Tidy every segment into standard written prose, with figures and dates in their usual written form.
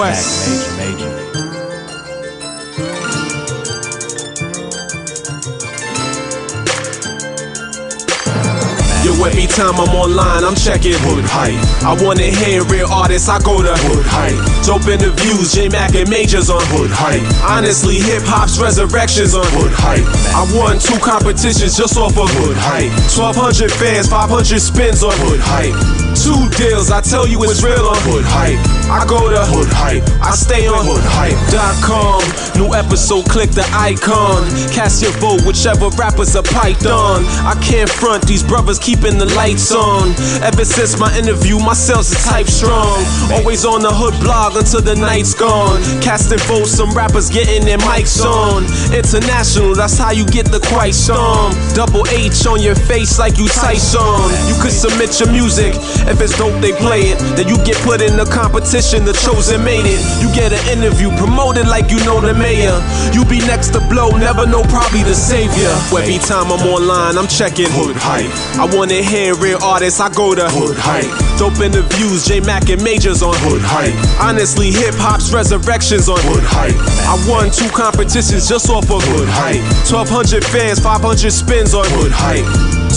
requests. Yo, every time I'm online, I'm checking Hood Hype. I wanna hear real artists, I go to Hood Hype. Dope interviews, J-Mac and Majors on Hood Hype. Honestly, hip-hop's resurrections on Hood Hype. I won 2 competitions just off of Hood Hype. 1,200 fans, 500 spins on Hood Hype. 2 deals, I tell you it's real on Hood Hype. I go to Hood Hype, I stay on HoodHype.com. New episode, click the icon. Cast your vote, whichever rappers are python. I can't front, these brothers keeping the lights on. Ever since my interview, my sales are type strong. Always on the hood blog until the night's gone. Casting votes, some rappers getting their mics on. International, that's how you get the quiet storm. Double H on your face like you Tyson. You could submit your music. If it's dope, they play it. Then you get put in the competition, the chosen made it. You get an interview, promoted like you know the mayor. You be next to blow, never know, probably the savior. Every time I'm online, I'm checking Hood Hype. I wanna hear real artists, I go to Hood Hype. Dope interviews, J-Mac and Majors on Hood Hype. Honestly, hip-hop's resurrections on Hood Hype. I won 2 competitions just off of Hood Hype. 1,200 fans, 500 spins on Hood Hype.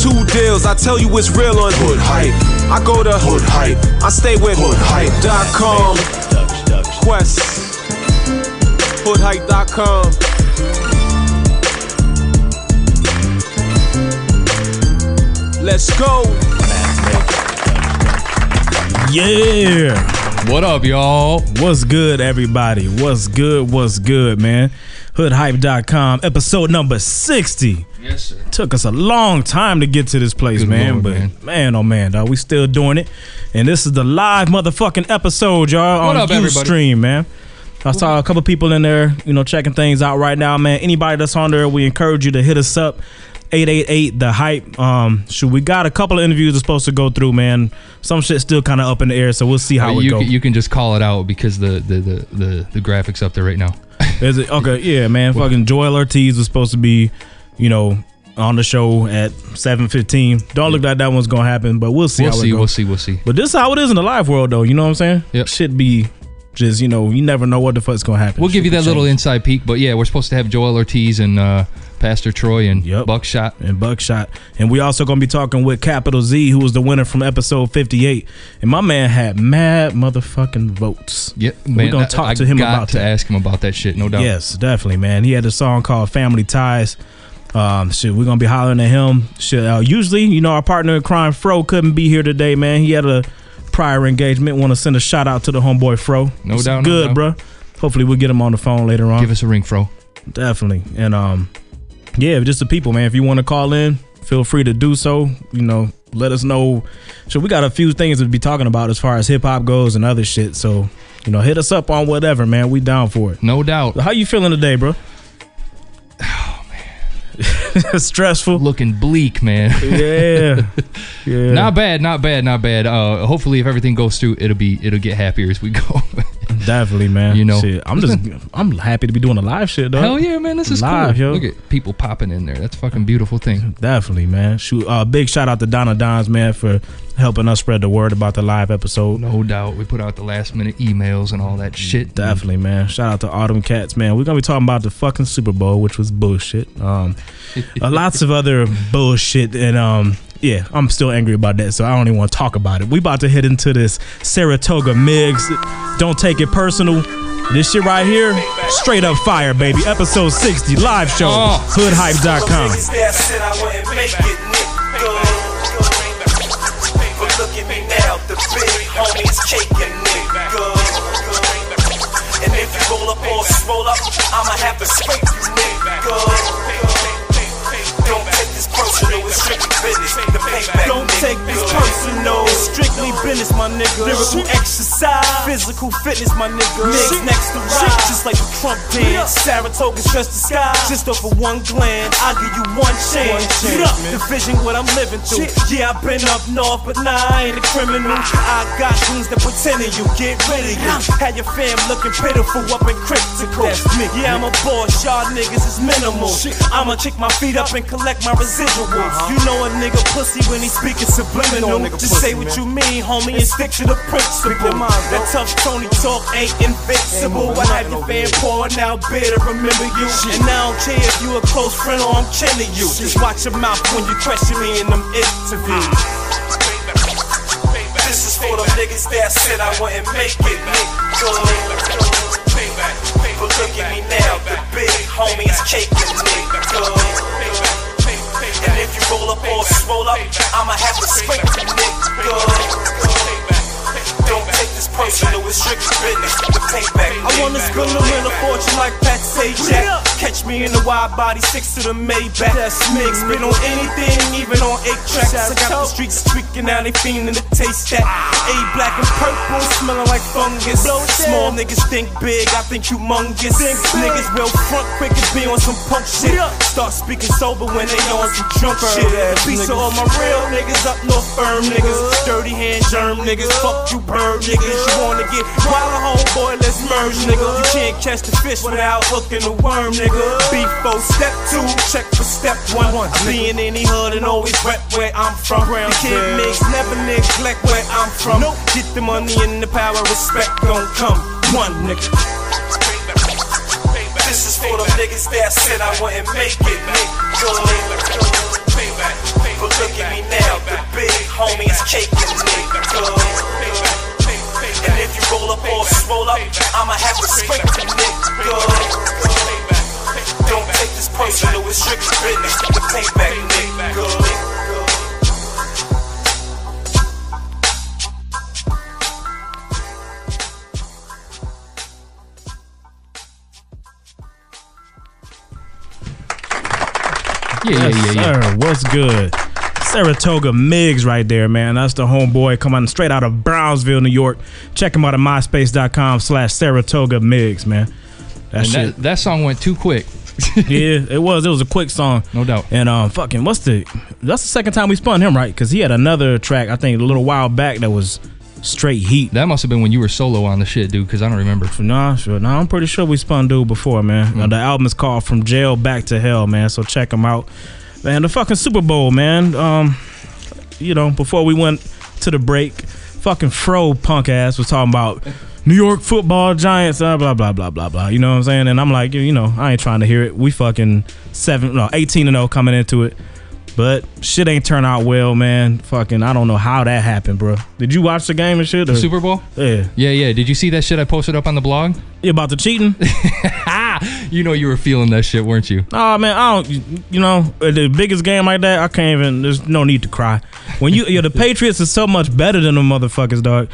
2 deals, I tell you it's real on Hood Hype. I go to Hood Hype, I stay with HoodHype.com. Quest, HoodHype.com. Let's go. Yeah. What up, y'all? What's good, everybody? What's good, man? HoodHype.com, episode number 60. Yes, sir. Took us a long time to get to this place, good man. Lord, but man, oh man, dog, we still doing it. And this is the live motherfucking episode, y'all, on Ustream, man. I saw a couple people in there, you know, checking things out right now, man. Anybody that's on there, we encourage you to hit us up. 888 The Hype. Shoot, we got a couple of interviews that's supposed to go through, man. Some shit's still kind of up in the air, so we'll see how it goes. You can just call it out because the graphic's up there right now. Is it? Okay, yeah, man. Fucking Joell Ortiz was supposed to be, you know, on the show at 7:15. Don't look like that one's gonna happen, but we'll see how it goes. We'll see. But this is how it is in the live world, though. You know what I'm saying? Yep. Should be just, you know, you never know what the fuck's gonna happen. We'll give you that little inside peek, but yeah, we're supposed to have Joell Ortiz and Pastor Troy and Buckshot. And we also going to be talking with Capital Z, who was the winner from episode 58. And my man had mad motherfucking votes. Yep, man, we're going to talk to him about that. I got to ask him about that shit, no doubt. Yes, definitely, man. He had a song called Family Ties. Shit, we're going to be hollering at him. Shit, usually, you know, our partner in crime, Fro, couldn't be here today, man. He had a prior engagement. Want to send a shout out to the homeboy, Fro. No doubt. Good, bro. Hopefully, we'll get him on the phone later on. Give us a ring, Fro. Definitely. And, yeah, just the people, man. If you want to call in, feel free to do so. You know, let us know. So we got a few things to be talking about as far as hip hop goes and other shit. So, you know, hit us up on whatever, man. We down for it. No doubt. How you feeling today, bro? Oh, man. Stressful. Looking bleak, man. Yeah. Not bad. Hopefully, if everything goes through, it'll get happier as we go. Definitely, man. You know, shit, I'm happy to be doing the live shit, though. Hell yeah, man. This is live, cool. Yo. Look at people popping in there. That's a fucking beautiful thing. Definitely, man. Shoot, big shout out to Donna Dons, man, for helping us spread the word about the live episode. No doubt. We put out the last minute emails and all that shit. Definitely, man. Shout out to Autumn Cats, man. We're going to be talking about the fucking Super Bowl, which was bullshit. Lots of other bullshit. And yeah, I'm still angry about that, so I don't even want to talk about it. We about to hit into this Saratoga Migs. Don't take it personal. This shit right here, straight up fire, baby. Episode 60, live show, hoodhype.com. But look at me now, the big homies kicking niggas. And if you roll up or roll up, I'ma have to scrape you niggas. Don't take this personal, it's strictly business. The payback. Don't take this personal, strictly business, my nigga. Lyrical exercise, physical fitness, my nigga. Niggas next to rock, just like the Trump dance. Saratoga's dressed the sky, just off of one glance. I'll give you one chance. Get up, the vision what I'm living through. Yeah, I've been up north, but nah, I ain't a criminal. I got things that pretend to you, get rid of you. Had your fam looking pitiful up in critical. Yeah, I'm a boss, y'all niggas is minimal. I'ma kick my feet up and collect my residuals. You know a nigga pussy when he's speaking subliminal. Just say what you mean, homie, and stick to the principle. That tough Tony talk ain't invincible. I had your fan Paul, now better remember you. And I don't care if you a close friend or I'm kin to you. Just watch your mouth when you question me in them interviews. This is for them niggas that said I wouldn't make it. But look at me now, the big homie is caking me. And if you roll up or swole up, I'ma have to scrape you, nigga. Don't take this personal, it's strictly business. The payback. I want this good to win a fortune like Pat Sajak. Catch me in the wide body, six to the Maybach. That's mixed, spit on anything, even on 8 tracks. I got the streets tweaking, now they fiending to taste that. A black and purple, smelling like fungus. Small niggas think big, I think humongous. Niggas will front quick and be on some punk shit. Start speaking sober when they on some drunk shit. Peace to all my real niggas, up north firm niggas. Dirty hand germ niggas, fuck you bird niggas. You wanna get wild and homeboy, let's merge nigga. You can't catch the fish without hooking the worm nigga. B4, step 2, check for step 1. Being in the hood and always rep where I'm from. You can't mix, never neglect where I'm from. Get the money and the power, respect gon' come. One nigga. This is for them niggas that said I wouldn't make it. But look at me now, the big homie is caking me. And if you roll up or swole up, I'ma have to scrape you, nigga. Don't take this personal, it's strictly business. The payback, nigga. Yeah, yes, yeah, yeah. Sir, what's good? Saratoga Migs right there, man. That's the homeboy coming straight out of Brownsville, New York. Check him out at myspace.com/Saratoga Migs, man. That song went too quick. Yeah, it was. It was a quick song, no doubt. And fucking, that's the second time we spun him, right? Because he had another track, I think, a little while back that was straight heat. That must have been when you were solo on the shit, dude, because I don't remember. Nah, I'm pretty sure we spun dude before, man. Mm-hmm. Now, the album is called From Jail Back to Hell, man. So check him out. Man, the fucking Super Bowl, man. You know, before we went to the break, fucking Fro punk ass was talking about New York football giants, blah, blah, blah, blah, blah. You know what I'm saying? And I'm like, you know, I ain't trying to hear it. We fucking 18-0 coming into it. But shit ain't turn out well, man. Fucking, I don't know how that happened, bro. Did you watch the game and shit? The Super Bowl? Yeah. Yeah, yeah. Did you see that shit I posted up on the blog? Yeah, about the cheating? You know you were feeling that shit, weren't you? Oh, man, I don't, you know, the biggest game like that, I can't even, there's no need to cry. When you, the Patriots is so much better than them motherfuckers, dog.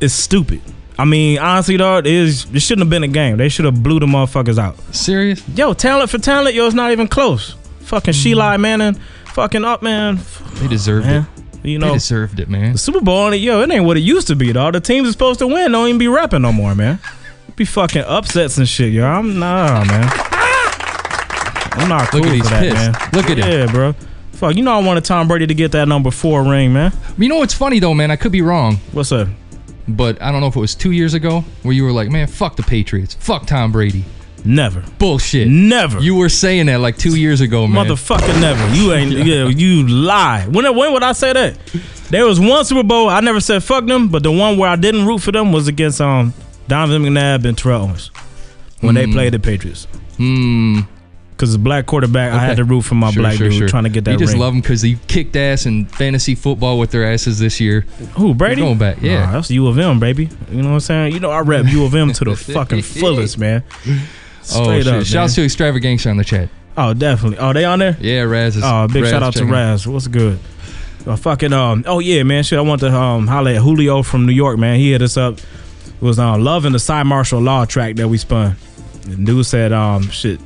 It's stupid. I mean, honestly, dog, it shouldn't have been a game. They should have blew the motherfuckers out. Serious? Yo, talent for talent, yo, it's not even close. Fucking Sheila Manning, fucking up, man. They deserved it. You know, they deserved it, man. The Super Bowl, yo, it ain't what it used to be, dog. The teams are supposed to win don't even be rapping no more, man. Be fucking upsets and shit, yo. I'm not cool for that, man. Look at him. Yeah, bro. Fuck, you know I wanted Tom Brady to get that number 4 ring, man. You know what's funny though, man? I could be wrong. What's up? But I don't know if it was 2 years ago where you were like, man, fuck the Patriots, fuck Tom Brady. Never. Bullshit. Never. You were saying that like 2 years ago, man. Motherfucker, never. You ain't. Yeah, you lie. When would I say that? There was one Super Bowl I never said fuck them, but the one where I didn't root for them was against Donovan McNabb and Terrell Owens when they played the Patriots. Because the black quarterback, okay. I had to root for my black dude trying to get that ring. You just love him because he kicked ass in fantasy football with their asses this year. Who, Brady? We're going back, yeah. Nah, that's U of M, baby. You know what I'm saying? You know I rep U of M to the fucking fullest, man. Straight up, man. Shouts to Extravaganza on the chat. Oh, definitely. Oh, they on there? Yeah, Raz is. Oh, big Raz, shout out to Raz. What's good? Fucking oh yeah, man. Shit, I want to holler at Julio from New York, man. He hit us up. It was loving the Cy Martial Law track that we spun. The dude said, shit,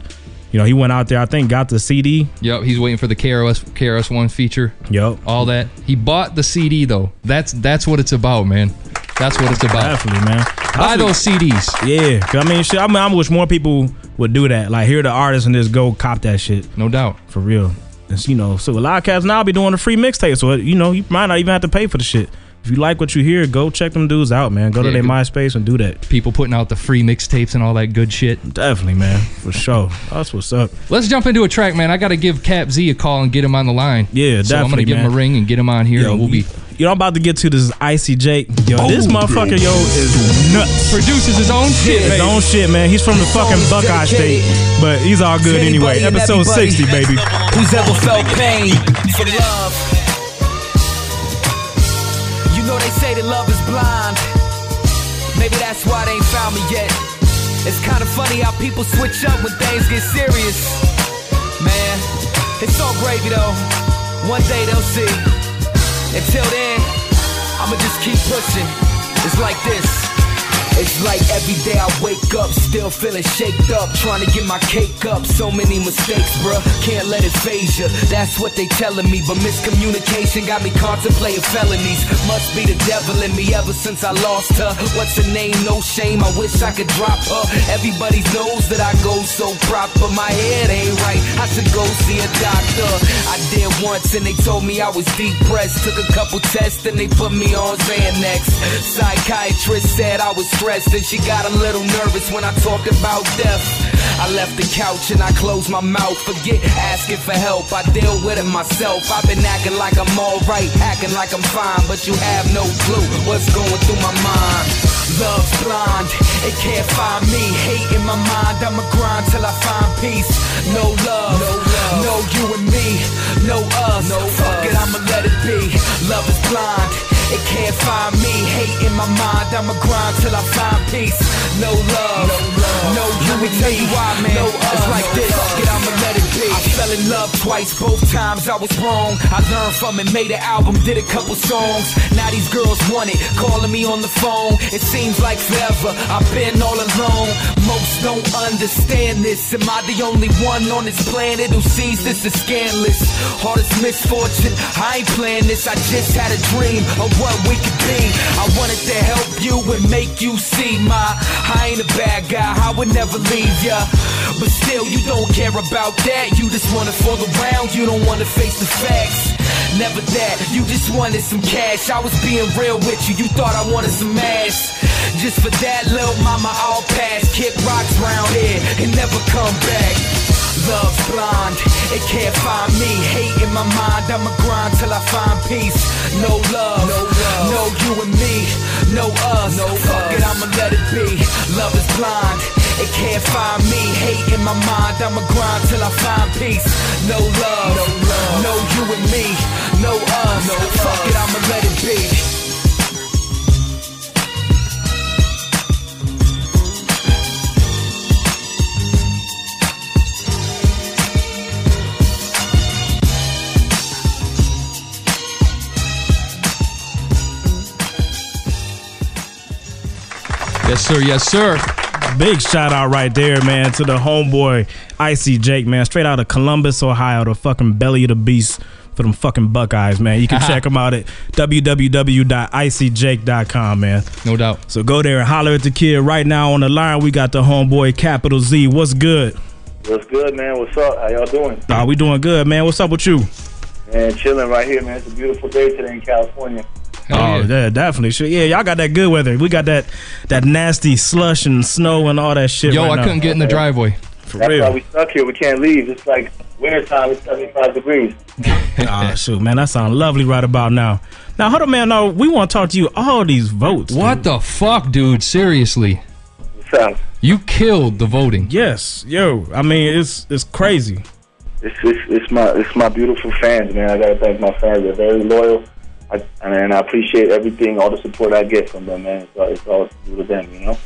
you know, he went out there, I think, got the CD. Yep, he's waiting for the KRS-One feature. Yep. All that. He bought the CD, though. That's what it's about, man. That's what it's about. Definitely, man. Buy those CDs. Yeah. Cause I wish more people would do that. Like, hear the artists and just go cop that shit. No doubt. For real. It's, you know, so a lot of cats now be doing the free mixtape, so, you know, you might not even have to pay for the shit. if you like what you hear, go check them dudes out, man. Go to their MySpace and do that. People putting out the free mixtapes and all that good shit. Definitely, man. For sure. That's what's up. Let's jump into a track, man. I got to give Cap Z a call and get him on the line. Yeah, so definitely, I'm going to give him a ring and get him on here. Yo, and we'll be... You know, I'm about to get to this Icy Jake. Yo, this motherfucker, yo, is nuts. Produces his own shit, man. His own shit, man. He's from the fucking Buckeye State. But he's all good anyway. Episode 60, baby. Who's ever felt pain for love? You know they say that love is blind. Maybe that's why they ain't found me yet. It's kind of funny how people switch up when things get serious. Man, it's all gravy, though. One day they'll see. Until then, I'ma just keep pushing. It's like this. It's like every day I wake up, still feeling shaked up, trying to get my cake up. So many mistakes, bruh, can't let it phase ya. That's what they telling me, but miscommunication got me contemplating felonies. Must be the devil in me ever since I lost her. What's her name? No shame, I wish I could drop her. Everybody knows that I go so proper. My head ain't right, I should go see a doctor. I did once and they told me I was depressed. Took a couple tests and they put me on Xanax. Psychiatrist said I was and she got a little nervous when I talked about death. I left the couch and I closed my mouth. Forget asking for help, I deal with it myself. I've been acting like I'm alright, acting like I'm fine, but you have no clue what's going through my mind. Love's blind, it can't find me. Hate in my mind, I'ma grind till I find peace. No love, no love, no you and me, no us, no fuck us. It, I'ma let it be. Love is blind, it can't find me. Hate in my mind, I'ma grind till I find peace. No love, no, love, no you and me. Man, no, it's like this, fuck it, I'ma let it be. I fell in love twice, both times I was wrong. I learned from it, made an album, did a couple songs. Now these girls want it, calling me on the phone. It seems like forever, I've been all alone. Most don't understand this. Am I the only one on this planet who sees this as scandalous? Hardest misfortune, I ain't playing this. I just had a dream of what we could be. I wanted to help you and make you see my, I ain't a bad guy, I would never leave ya. But still, you don't care about that. You just wanna fall around, you don't wanna face the facts. Never that, you just wanted some cash. I was being real with you, you thought I wanted some ass. Just for that, little mama, I'll pass. Kick rocks round here and never come back. Love's blind, it can't find me. Hate in my mind, I'ma grind till I find peace. No love, no, love, no you and me, no us, no fuck us. It, I'ma let it be. Love is blind, it can't find me. Hate in my mind, I'ma grind till I find peace. No love, no, love, no you and me, no us, no fuck us. It, I'ma let it be. Yes, sir. Yes, sir. Big shout out right there, man, to the homeboy Icy Jake, man, straight out of Columbus, Ohio, the fucking belly of the beast for them fucking Buckeyes, man. You can check them out at www.icyjake.com, man. No doubt. So go there and holler at the kid right now. On the line, we got the homeboy Capital Z. What's good? What's good, man? What's up? How y'all doing? Nah, we doing good, man. What's up with you? Man, chilling right here, man. It's a beautiful day today in California. Hell yeah, definitely. Sure. Yeah, y'all got that good weather. We got that nasty slush and snow and all that shit. Yo, right I now. Couldn't get in the driveway. For That's real. Why we stuck here. We can't leave. It's like wintertime. It's 75 degrees. Ah, shoot, man. That sounds lovely right about now. Now, hold on, man. No, we want to talk to you. All these votes. What the fuck, dude? Seriously. What's up? You killed the voting. Yes. Yo, I mean, it's crazy. It's my beautiful fans, man. I got to thank my fans. They're very loyal. I appreciate everything, all the support I get from them, man. It's all due to them, you know?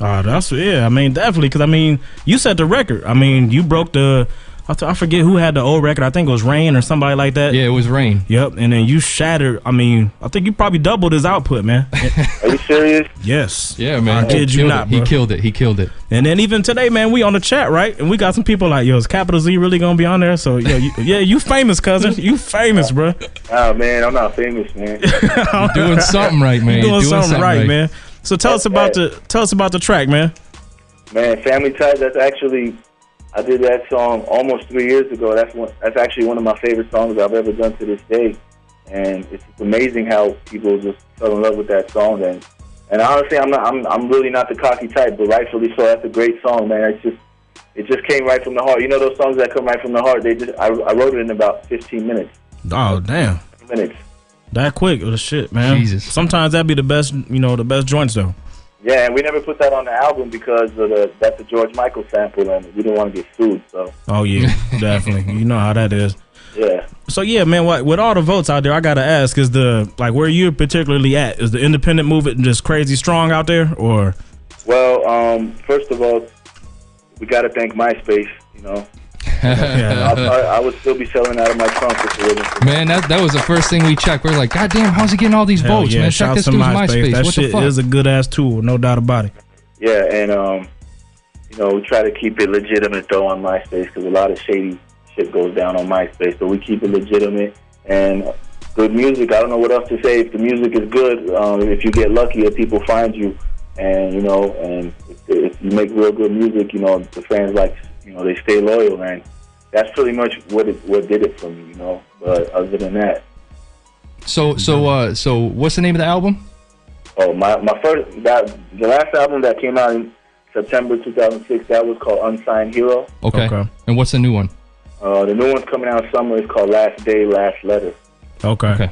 That's, yeah, I mean, definitely, because, I mean, you set the record. I mean, you broke the, I forget who had the old record. I think it was Rain or somebody like that. Yeah, it was Rain. Yep, and then you shattered, I mean, I think you probably doubled his output, man. Are you serious? Yes. Yeah, man. I kid you not, bro. He killed it. He killed it. And then even today, man, we on the chat, right? And we got some people like, yo, is Capital Z really going to be on there? So, yo, you famous, cousin. You famous, bro. Oh, man, I'm not famous, man. You're doing something right, man. You're doing something right, man. So tell us about the track, man. Man, Family Ties, that's actually... I did that song almost 3 years ago. That's actually one of my favorite songs I've ever done to this day. And it's just amazing how people just fell in love with that song. And honestly, I'm really not the cocky type, but rightfully so. That's a great song, man. It just came right from the heart. You know those songs that come right from the heart? I wrote it in about 15 minutes. Oh, damn. 15 minutes. That quick, oh shit, man. Jesus. Sometimes that'd be the best, the best joints though. Yeah, and we never put that on the album because of that's a George Michael sample, and we didn't want to get sued. So. Oh yeah, definitely. You know how that is. Yeah. So yeah, man. With all the votes out there, I gotta ask: is where you're particularly at? Is the independent movement just crazy strong out there, or? Well, first of all, we gotta thank MySpace. Yeah. I would still be selling out of my trunk if it wasn't. Man, that was the first thing we checked. We were like, God damn, how's he getting all these votes, man? Check this dude's MySpace. That shit is a good ass tool, no doubt about it. Yeah, and we try to keep it legitimate though on MySpace because a lot of shady shit goes down on MySpace. So we keep it legitimate and good music. I don't know what else to say. If the music is good, if you get lucky, if people find you, and if you make real good music, the fans like. They stay loyal, and that's pretty much what did it for me, But other than that, so what's the name of the album? Oh, the last album that came out in September 2006, that was called Unsigned Hero. Okay. And what's the new one? The new one's coming out summer. It's called Last Day, Last Letter. Okay.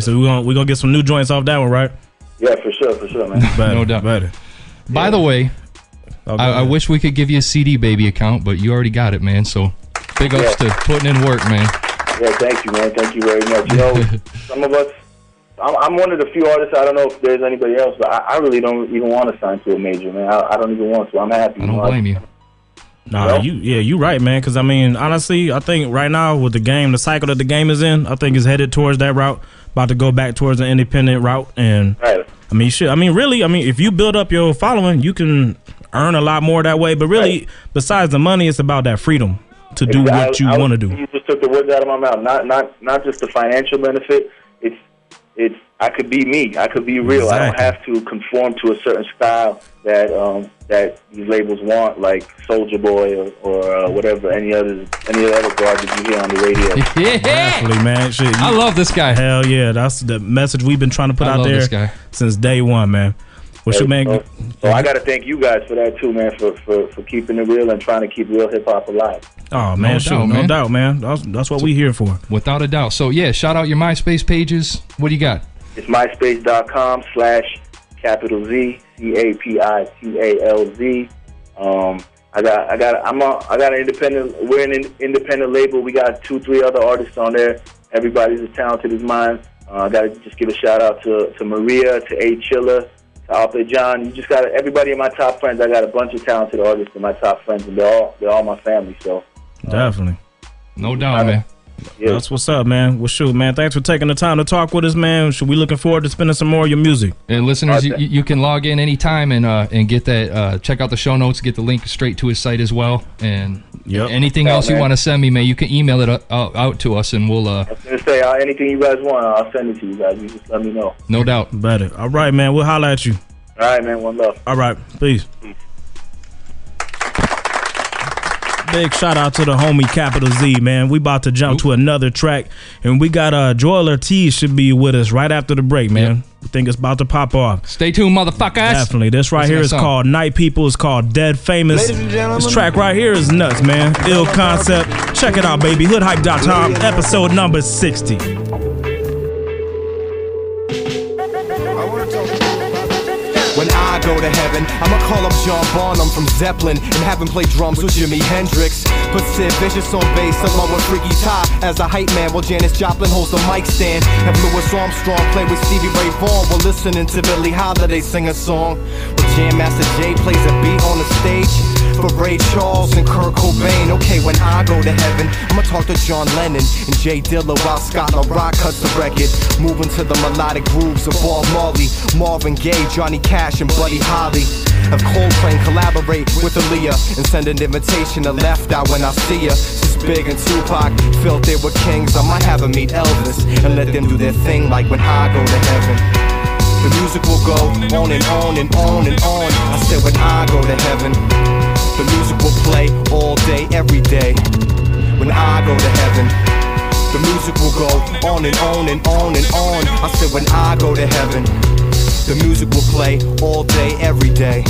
So we're gonna get some new joints off that one, right? Yeah, for sure, man. No doubt. Better. By the way. I wish we could give you a CD Baby account, but you already got it, man. So big ups to putting in work, man. Yeah, thank you, man. Thank you very much. Some of us, I'm one of the few artists, I don't know if there's anybody else, but I really don't even want to sign to a major, man. I don't even want to. I'm happy. I don't blame you. Nah, you right, man. Because, honestly, I think right now with the game, the cycle that the game is in, I think is headed towards that route, about to go back towards an independent route. And, right. If you build up your following, you can earn a lot more that way, but really, besides the money, it's about that freedom to do what you want to do. You just took the words out of my mouth. Not just the financial benefit. It's I could be me. I could be real. Exactly. I don't have to conform to a certain style that these labels want, like Soulja Boy or whatever. Any other garbage you hear on the radio. Yeah, definitely, man. Shit, I love this guy. Hell yeah, that's the message we've been trying to put out there since day one, man. What's your man? So I gotta thank you guys for that too, man, for keeping it real and trying to keep real hip hop alive. Oh man, no doubt, man. That's what we here for. Without a doubt. So yeah, shout out your MySpace pages. What do you got? It's myspace.com/CAPITALZ. I got an independent. We're an independent label. We got 2-3 other artists on there. Everybody's as talented as mine. I gotta just give a shout out to Maria, to A Chilla. John, you just got everybody in my top friends. I got a bunch of talented artists in my top friends, and they're all my family. So definitely, no doubt, man. Yeah. That's what's up, man. Well, shoot, man. Thanks for taking the time to talk with us, man. We looking forward to spending some more of your music. And listeners, you can log in anytime and get that. Check out the show notes. Get the link straight to his site as well. And anything else you want to send me, man, you can email it out to us, and we'll. I was gonna say anything you guys want, I'll send it to you guys. You just let me know. No doubt. Better. All right, man. We'll holler at you. All right, man. One love. All right. Peace. Big shout out to the homie Capital Z, man. We about to jump to another track, and we got Joell Ortiz should be with us right after the break, man. Yep. We think it's about to pop off. Stay tuned, motherfuckers. Definitely. This right here is called Night People. It's called Dead Famous. This track right here is nuts, man. Ill concept. Check it out, baby. Hoodhype.com, episode number 60. When I go to heaven, I'ma call up John Bonham from Zeppelin and have him play drums with Jimi Hendrix. Put Sid Vicious on bass along with Freaky Ty as a hype man while Janis Joplin holds the mic stand. Have Louis Armstrong play with Stevie Ray Vaughan while listening to Billie Holiday sing a song. While Jam Master Jay plays a beat on the stage for Ray Charles and Kurt Cobain. Okay, when I go to heaven, I'ma talk to John Lennon and Jay Dilla while Scott LaRock cuts the record, moving to the melodic grooves of Bob Marley, Marvin Gaye, Johnny Cash, and Buddy Holly. Have Coldplay collaborate with Aaliyah and send an invitation to Left Eye when I see ya. Since Big and Tupac felt they were kings, I might have them meet Elvis and let them do their thing like when I go to heaven. The music will go on and on and on and on. I said when I go to heaven, the music will play all day, every day. When I go to heaven, The music will go on and on and on and on. I said when I go to heaven, the music will play all day, every day.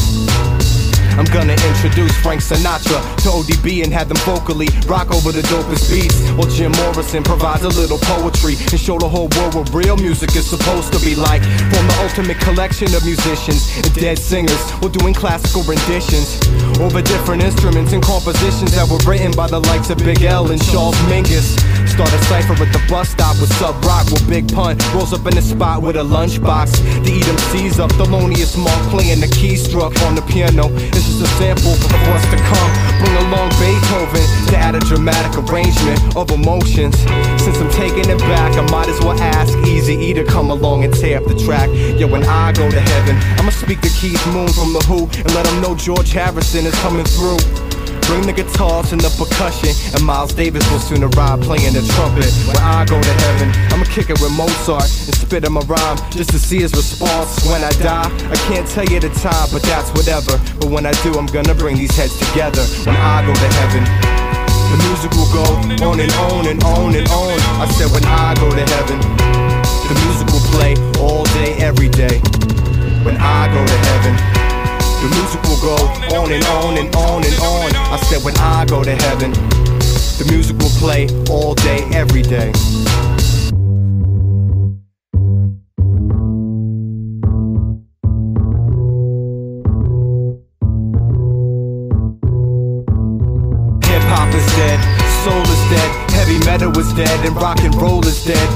I'm gonna introduce Frank Sinatra to ODB and have them vocally rock over the dopest beats. While Jim Morrison provides a little poetry and show the whole world what real music is supposed to be like. Form the ultimate collection of musicians and dead singers while doing classical renditions over different instruments and compositions that were written by the likes of Big L and Charles Mingus. Start a cypher at the bus stop with Sub Rock, where Big Pun rolls up in the spot with a lunchbox. The EMC's up, Thelonious Monk playing the keystruck on the piano. It's just a sample of what's to come. Bring along Beethoven to add a dramatic arrangement of emotions. Since I'm taking it back, I might as well ask Eazy-E to come along and tear up the track. Yo, when I go to heaven, I'ma speak to Keith Moon from The Who and let him know George Harrison is coming through. Bring the guitars and the percussion, and Miles Davis will soon arrive playing the trumpet. When I go to heaven, I'ma kick it with Mozart and spit him a rhyme just to see his response. When I die, I can't tell you the time, but that's whatever. But when I do, I'm gonna bring these heads together. When I go to heaven, the music will go on and on and on and on. I said when I go to heaven, the music will play all day, every day. When I go to heaven, the music will go on and on and on and on. I said when I go to heaven, the music will play all day, every day. Hip hop is dead, soul is dead, heavy metal is dead, and rock and roll is dead.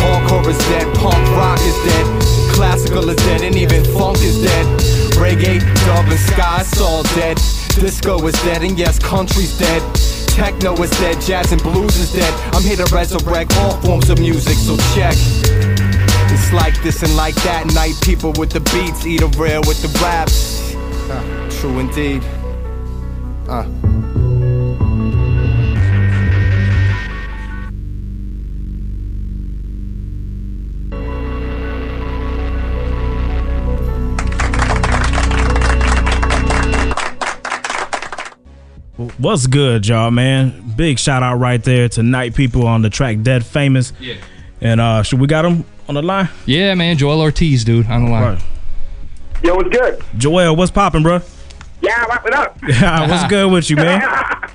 Hardcore is dead, punk rock is dead, classical is dead, and even funk is dead. Reggae, dub, and ska, it's all dead. Disco is dead, and yes, country's dead. Techno is dead, jazz and blues is dead. I'm here to resurrect all forms of music, so check. It's like this and like that. Night People with the beats, eat a rare with the raps. True indeed. What's good, y'all, man? Big shout out right there to Night People on the track Dead Famous. Yeah. And should we got him on the line? Yeah, man. Joell Ortiz, dude, on the line. Right. Yo, what's good? Joell, what's popping, bro? Yeah, wrap it up. Yeah, what's good with you, man?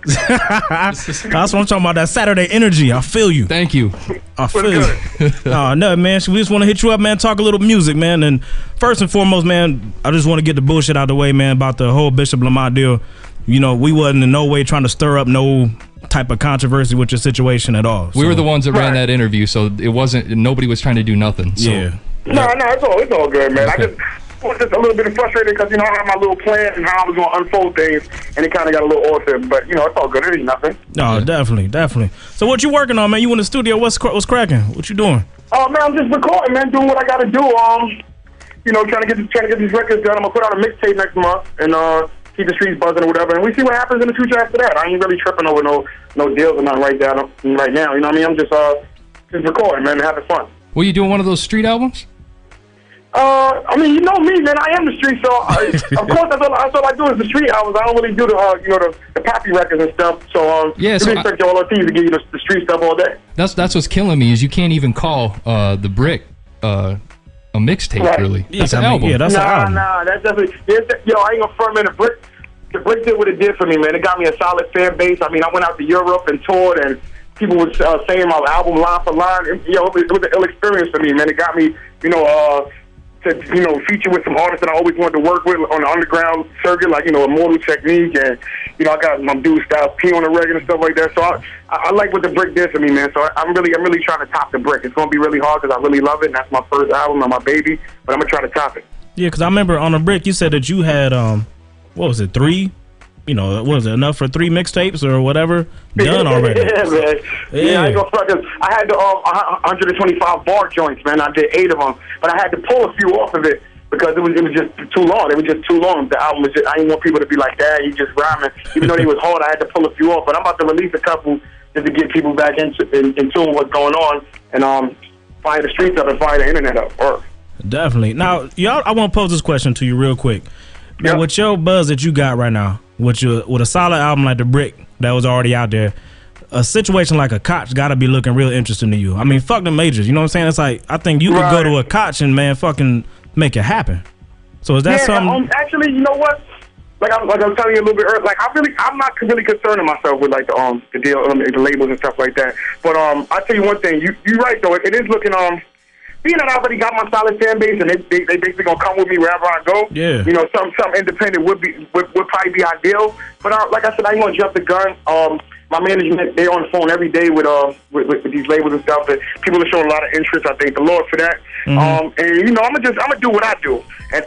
That's what I'm talking about, that Saturday energy. I feel you. Thank you. I feel you. Oh, no, man. We just want to hit you up, man. Talk a little music, man. And first and foremost, man, I just want to get the bullshit out of the way, man, about the whole Bishop Lamont deal. You know, we wasn't in no way trying to stir up no type of controversy with your situation at all. So. We were the ones that ran that interview, so it wasn't, nobody was trying to do nothing. So. Yeah. No, it's all good, man. Okay. I was just a little bit frustrated because, you know, I had my little plans and how I was going to unfold things, and it kind of got a little awesome, but, you know, it's all good. It ain't nothing. No, definitely. So what you working on, man? You in the studio? What's cracking? What you doing? Oh, man, I'm just recording, man, doing what I got to do. You know, trying to get these records done. I'm going to put out a mixtape next month, and, keep the streets buzzing or whatever, and we see what happens in the future after that. I ain't really tripping over no deals or nothing right now. You know what I mean? I'm just recording, man, and having fun. Were you doing one of those street albums? I mean, you know me, man. I am the street, so of course that's all I do is the street albums. I don't really do the poppy records and stuff. So you can expect Joell Ortiz to give you the street stuff all day. That's what's killing me is you can't even call The Brick a mixtape, right. Really. Yeah, that's an album. Yeah, that's an album. Nah, that's definitely... Yo, I ain't gonna front, man. The Brick did what it did for me, man. It got me a solid fan base. I mean, I went out to Europe and toured, and people were saying my album line for line. It was an ill experience for me, man. It got me, to, feature with some artists that I always wanted to work with on the underground circuit, like, Immortal Technique, and, I got my dude Styles P on the record and stuff like that. So I like what The Brick did for me, man. So I'm really trying to top The Brick. It's going to be really hard because I really love it, and that's my first album and my baby, but I'm going to try to top it. Yeah, because I remember on The Brick, you said that you had, what was it, three? Enough for three mixtapes or whatever done already? Yeah, man. Yeah, I had the 125 bar joints, man. I did 8 of them, but I had to pull a few off of it because it was just too long. It was just too long. The album was just, I didn't want people to be like, "Dad, you just rhyming." Even though they was hard, I had to pull a few off. But I'm about to release a couple just to get people back in tune what's going on and find the streets up and find the internet up. Or definitely. Now, y'all, I want to pose this question to you real quick. Now, yep. With your buzz that you got right now, with a solid album like The Brick that was already out there, a situation like a Koch gotta be looking real interesting to you. I mean, fuck the majors, you know what I'm saying? It's like, I think you could go to a Koch and, man, fucking make it happen. So is that something? Actually, you know what? Like I'm telling you a little bit earlier, like I'm not really concerning myself with like the deal, the labels and stuff like that. But I tell you one thing, you're right though. It is looking being that I already got my solid fan base and they basically gonna come with me wherever I go. Yeah. You know, some independent would probably be ideal. But like I said, I ain't gonna jump the gun. My management, they on the phone every day with these labels and stuff. And people are showing a lot of interest. I thank the Lord for that. Mm-hmm. And you know, I'm gonna do what I do. And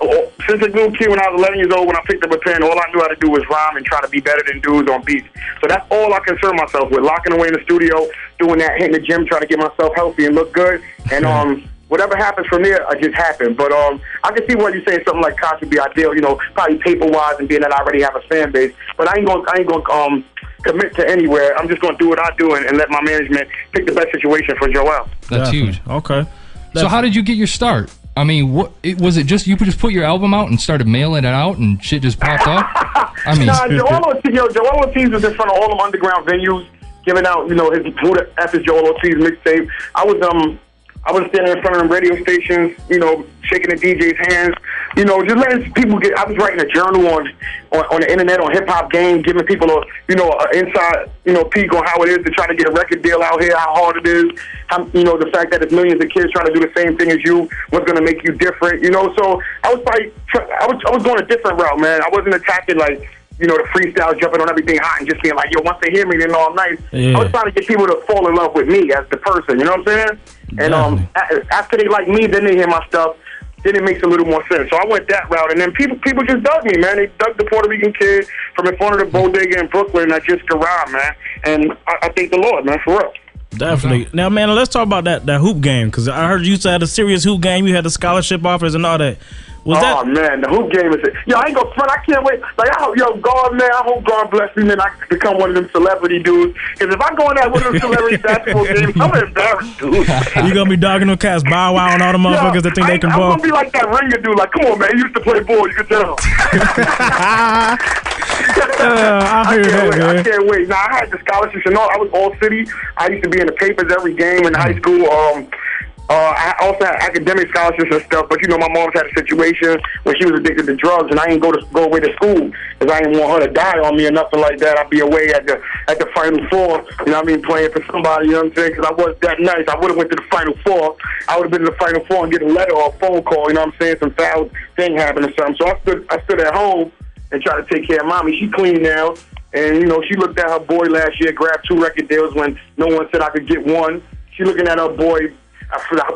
since a little kid, when I was 11 years old, when I picked up a pen, all I knew how to do was rhyme and try to be better than dudes on beats. So that's all I concern myself with: locking away in the studio, doing that, hitting the gym, trying to get myself healthy and look good. And whatever happens from there, it just happened. But I can see what you're saying. Something like Koch would be ideal, you know, probably paper wise, and being that I already have a fan base. But I ain't gonna commit to anywhere. I'm just gonna do what I do and let my management pick the best situation for Joell. That's huge. Okay. So how did you get your start? I mean, was it just you just put your album out and started mailing it out and shit just popped up? I mean, Joell Ortiz was in front of all them underground venues giving out, you know, his Joell Ortiz mixtape. I was standing in front of them radio stations, you know, shaking the DJ's hands, you know, just letting people get. I was writing a journal on the internet on Hip Hop Game, giving people a, you know, an inside, you know, peek on how it is to try to get a record deal out here, how hard it is, how, you know, the fact that there's millions of kids trying to do the same thing as you, what's going to make you different, you know. So I was going a different route, man. I wasn't attacking like, you know, the freestyle, jumping on everything hot and just being like, yo, once they hear me, then all night. Yeah. I was trying to get people to fall in love with me as the person, you know what I'm saying? And after they like me, then they hear my stuff, then it makes a little more sense. So I went that route, and then people just dug me, man. They dug the Puerto Rican kid from in front of the bodega in Brooklyn that just arrived, man. And I thank the Lord, man, for real. Definitely. Now, man, let's talk about that hoop game, because I heard you had a serious hoop game. You had the scholarship offers and all that. Man, the hoop game is it. Yo, I ain't gonna front. I can't wait. Like, God, man, I hope God bless me, man. I become one of them celebrity dudes. Because if I go in that one of them celebrity basketball games, I'm embarrassed, dude. You gonna be dogging them cats, Bow Wow, and all the motherfuckers that think they can ball. I'm gonna be like that ringer dude. Like, come on, man. You used to play ball. You could tell. I can't wait. Now, I had the scholarships and all. I was all city. I used to be in the papers every game in high school. I also had academic scholarships and stuff, but you know, my mom's had a situation where she was addicted to drugs, and I ain't go away to school because I didn't want her to die on me or nothing like that. I'd be away at the Final Four, you know what I mean, playing for somebody, you know what I'm saying? Because I wasn't that nice. I would have went to the Final Four. I would have been to the Final Four and get a letter or a phone call, you know what I'm saying? Some foul thing happened or something. So I stood at home and tried to take care of mommy. She clean now, and you know, she looked at her boy last year, grabbed 2 record deals when no one said I could get one. She looking at her boy,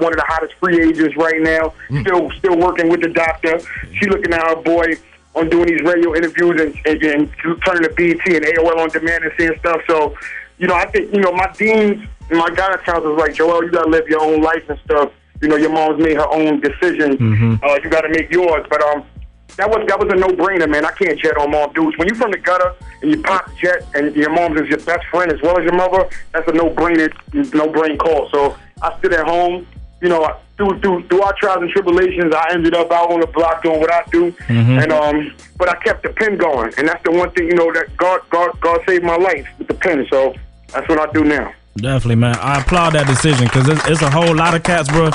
one of the hottest free agents right now, still working with the doctor. She looking at her boy on doing these radio interviews and turning to BET and AOL on demand and seeing stuff. So, you know, I think, you know, my deans and my guidance counselors like, Joell, you got to live your own life and stuff. You know, your mom's made her own decisions. You got to make yours. But that was a no-brainer, man. I can't jet on mom dudes. When you're from the gutter and you pop jet and your mom's is your best friend as well as your mother, that's a no-brain call. So I stood at home, you know, through our trials and tribulations, I ended up out on the block doing what I do, and but I kept the pen going, and that's the one thing, you know, that God saved my life with the pen, so that's what I do now. Definitely, man. I applaud that decision, because it's a whole lot of cats, bro.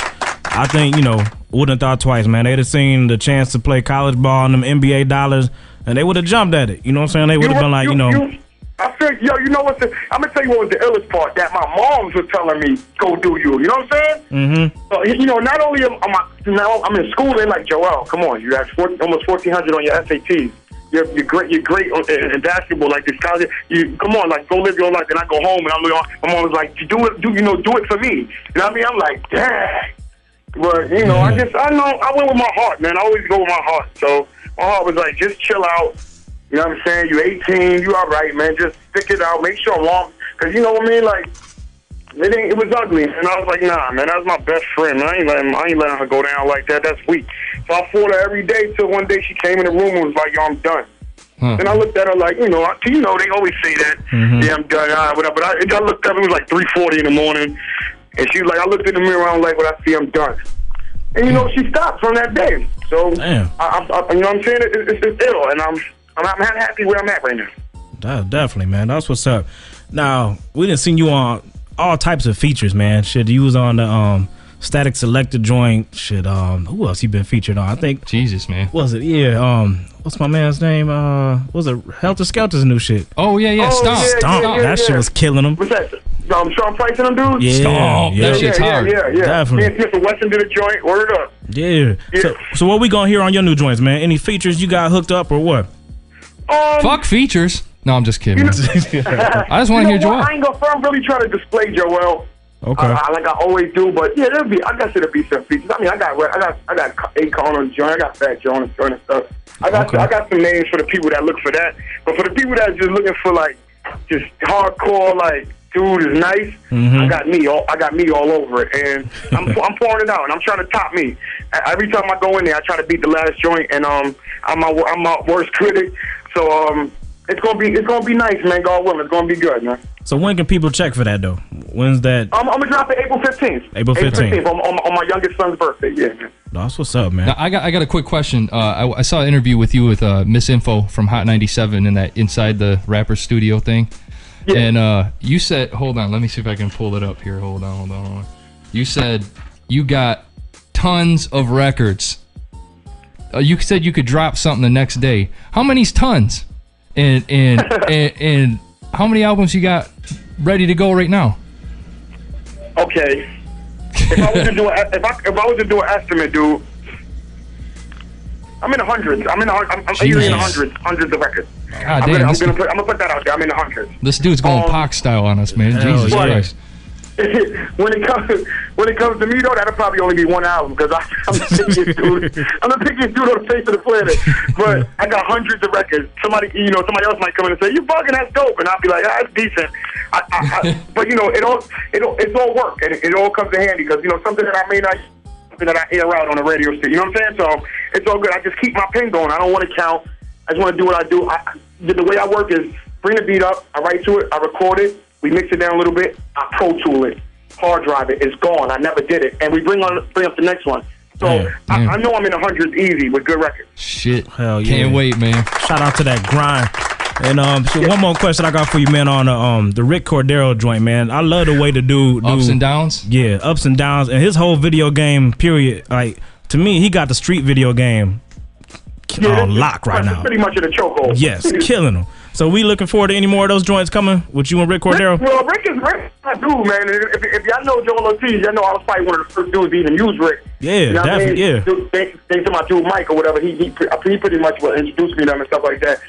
I think, you know, wouldn't have thought twice, man. They'd have seen the chance to play college ball and them NBA dollars, and they would have jumped at it. You know what I'm saying? They would have been like, I said, yo, you know what? I'm going to tell you what was the illest part, that my moms were telling me, go do you. You know what I'm saying? You know, not only now I'm in school, they're like, Joell, come on, you have almost 1,400 on your SATs. You're great in basketball, like this college. Come on, like, go live your life. And I go home, and my mom was like, do it for me. You know what I mean? I'm like, dang. But, you know, I went with my heart, man. I always go with my heart. So my heart was like, just chill out. You know what I'm saying? You're 18. You all right, man. Just stick it out. Make sure I'm long. Because you know what I mean? Like, it was ugly. And I was like, nah, man, that was my best friend. I ain't letting her go down like that. That's weak. So I fought her every day till one day she came in the room and was like, yo, I'm done. And I looked at her like, you know, they always say that. Yeah, I'm done. Whatever. But I looked up. It was like 3:40 in the morning. And she was like, I looked in the mirror. I was like, what I see, I'm done. And, you know, she stopped from that day. So, I you know what I'm saying? It's ill. And I'm happy where I'm at right now. Definitely, man. That's what's up. Now, we done seen you on all types of features, man. Shit, you was on the Static Selector joint. Shit, who else you been featured on? I think Jesus, man. Was it? Yeah, what's my man's name? Was it Helter Skelter's new shit? Oh, yeah, Stomp. That shit was killing him. What's that? Sean Price and them dudes? Yeah, Stomp. Yeah, that shit's hard. Yeah. Definitely. Me and Mr. Weston did a joint. Word up. Yeah. So what we gonna hear on your new joints, man? Any features you got hooked up or what? Fuck features. No, I'm just kidding. I just want to hear Joel. I ain't gonna firm really try to display Joel. Okay. Like I always do, but yeah, there'll be. I guess it'll be some features. I mean, I got Akon on the joint. I got Fat Joe on the joint and stuff. I got some names for the people that look for that, but for the people that are just looking for like just hardcore, like dude is nice. Mm-hmm. I got me all over it, and I'm pouring it out, and I'm trying to top me. Every time I go in there, I try to beat the last joint, and I'm my worst critic. So it's gonna be nice, man. God willing, it's gonna be good, man. So when can people check for that though? When's that? I'm gonna drop it April 15th. April 15th on my youngest son's birthday. Yeah, man. That's what's up, man. Now, I got a quick question. I saw an interview with you with Miss Info from Hot 97 in that Inside the Rapper Studio thing, yeah. And you said, hold on, let me see if I can pull it up here. Hold on. You said you got tons of records. You said you could drop something the next day. How many's tons? And how many albums you got ready to go right now? Okay. If I was to do an estimate, dude, I'm in the hundreds. I'm usually in the hundreds of records. God, I'm gonna put that out there. I'm in the hundreds. This dude's going Pac style on us, man. Jesus Christ. When it comes to me though, that'll probably only be one album because I'm the pickiest dude. I'm the pickiest dude on the face of the planet. But I got hundreds of records. Somebody else might come in and say, "You bugging? That's dope," and I'll be like, "That's decent." But you know, it's all work, and it all comes in handy because you know something that I may not, something that I air out on the radio station. You know what I'm saying? So it's all good. I just keep my pen going. I don't want to count. I just want to do what I do. The way I work is bring the beat up. I write to it. I record it. We mix it down a little bit. I Pro Tool it, hard drive it. It's gone. I never did it, and we bring up the next one. So yeah, I know I'm in the hundreds easy with good records. Shit, hell yeah! Can't wait, man. Shout out to that grind. And so one more question I got for you, man, on the Rick Cordero joint, man. I love the way the dude ups and downs. Yeah, ups and downs, and his whole video game period. Like to me, he got the street video game on lock right now. Pretty much in a chokehold. Yes, killing him. So we looking forward to any more of those joints coming with you and Rick Cordero? Well, Rick is my dude, man. If y'all know Joell Ortiz, y'all know I was probably one of the first dudes to even use Rick. Yeah, you know definitely, I mean? Yeah. Thanks to my dude Mike or whatever, he pretty much introduced me to them and stuff like that.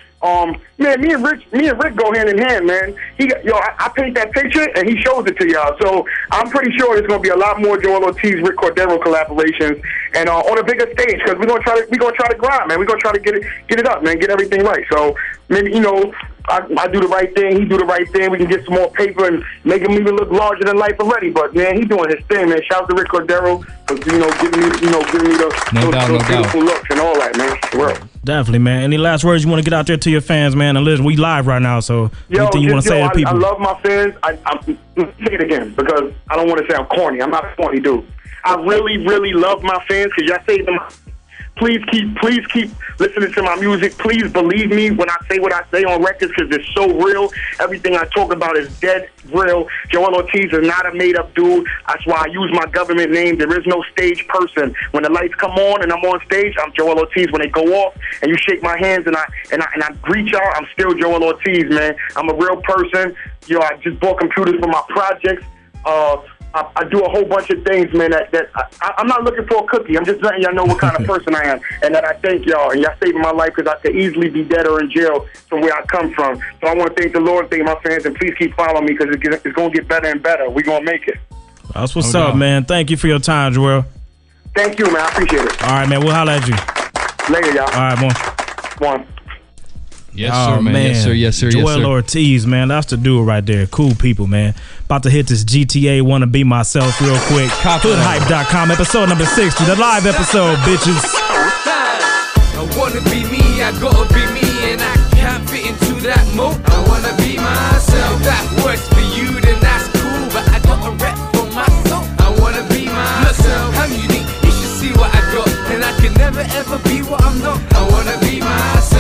Man, me and Rick go hand in hand, man. I paint that picture and he shows it to y'all. So I'm pretty sure there's gonna be a lot more Joell Ortiz, Rick Cordero collaborations, and on a bigger stage because we're gonna try to grind, man. We're gonna try to get it up, man. Get everything right. So, man, you know, I do the right thing, he do the right thing. We can get some more paper and make him even look larger than life already. But man, he doing his thing, man. Shout out to Rick Cordero for giving me those beautiful looks and all that, man. The world. Definitely, man. Any last words you want to get out there to your fans, man? And listen, we live right now, so anything you want to say to people? I love my fans. I'm say it again because I don't want to sound corny. I'm not a corny dude. I really, really love my fans because y'all saved them. Please keep listening to my music. Please believe me when I say what I say on records because it's so real. Everything I talk about is dead real. Joell Ortiz is not a made-up dude. That's why I use my government name. There is no stage person. When the lights come on and I'm on stage, I'm Joell Ortiz. When they go off and you shake my hands and I greet y'all, I'm still Joell Ortiz, man. I'm a real person. You know, I just bought computers for my projects. I do a whole bunch of things, man, I'm not looking for a cookie. I'm just letting y'all know what kind of person I am and that I thank y'all. And y'all saved my life because I could easily be dead or in jail from where I come from. So I want to thank the Lord, thank my fans, and please keep following me because it's going to get better and better. We're going to make it. That's what's up, man. Thank you for your time, Joell. Thank you, man. I appreciate it. All right, man. We'll holler at you. Later, y'all. All right, one. Yes, sir, man. Yes, sir. Joell Ortiz, man. That's the dude right there. Cool people, man. About to hit this GTA Wanna Be Myself real quick. Hoodhype.com, episode number 60. The live episode, bitches. I wanna be me, I gotta be me, and I can't fit into that mold. I wanna be myself. If that works for you, then that's cool, but I gotta rep for myself. I wanna be myself. I'm unique, you should see what I got, and I can never ever be what I'm not. I wanna be myself.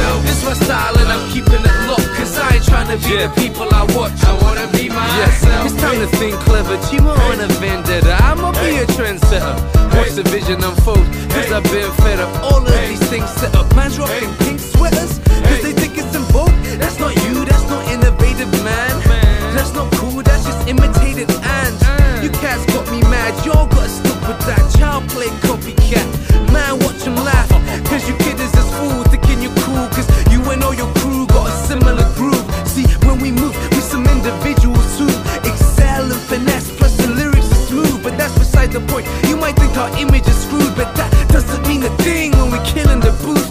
My style and I'm keeping it locked, cause I ain't trying to Yeah, people I watch, I wanna be myself. It's time to think clever, Chima on a vendetta. I'ma be a trendsetter. Watch the vision unfold, cause I've been fed up. All of these things set up, man's rocking pink sweaters, cause they think it's in vogue. That's not you, that's not innovative, man. That's not cool, that's just imitated and you cats got me mad, y'all gotta stop with that. Child play copycat, man, watch them laugh, cause you kiddies is fools thinking you cool, cause you and all your crew got a similar groove. See, when we move, we some individuals who excel and finesse, plus the lyrics are smooth, but that's beside the point. You might think our image is screwed, but that doesn't mean a thing when we killing the booth.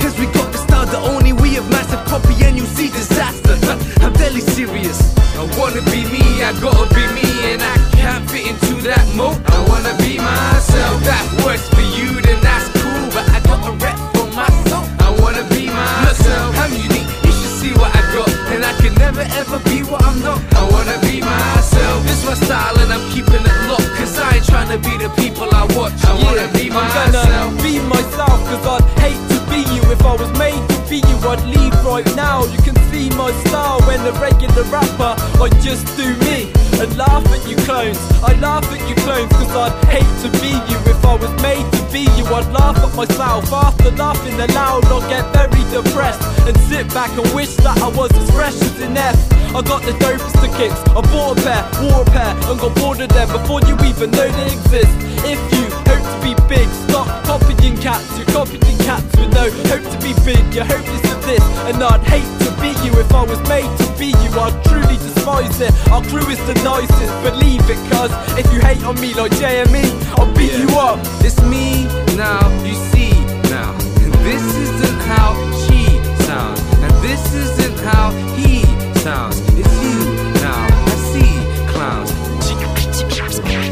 Cause we got the style that only we have massive copy, and you see disaster. I'm deadly serious. I wanna be me, I gotta be me, and I can't fit into that mold. I wanna be myself. If that works for you, then that's cool, but I gotta rep for myself. I wanna be myself. I'm unique, you should see what I got, and I can never ever be what I'm not. I wanna be myself. This my style and I'm keeping it locked, cause I ain't trying to be the people I watch. I wanna be myself. I'm gonna be myself, cause I'd hate to be you. If I was made to be you, I'd leave right now. You can see my style when the regular rapper, I just do me and laugh at you clones. I laugh at you clones cause I'd hate to be you. If I was made to be you, I'd laugh at myself. After laughing aloud, I'll get very depressed and sit back and wish that I was as fresh as an F. I got the dopest of kicks, I bought a pair, wore a pair, and got bored of them before you even know they exist. If you hope to be big, stop copying cats. You're copying cats with no hope to be big, you're hopeless of this. And I'd hate to be you. If I was made to be you, I'd truly despise it. Our crew is the nicest, believe it, cuz if you hate on me like JME, I'll beat you up. It's me now, you see now, and this isn't how she sounds, and this isn't how he sounds. It's you now, I see clowns.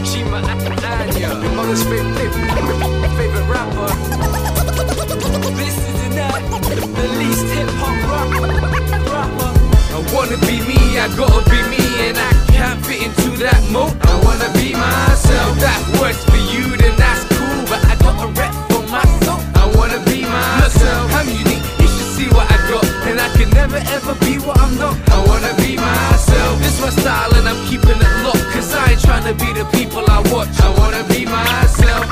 Chima Atanya, your mother's favorite rapper. This isn't that, the least hip-hop rapper. I wanna be me, I gotta be me, and I can't fit into that mold. I wanna be myself. If that works for you, then that's cool, but I gotta rep for myself. I wanna be myself. I'm unique, you should see what I got, and I can never ever be what I'm not. I wanna be myself. This my style and I'm keeping it locked, cause I ain't trying to be the people I watch. I wanna be myself.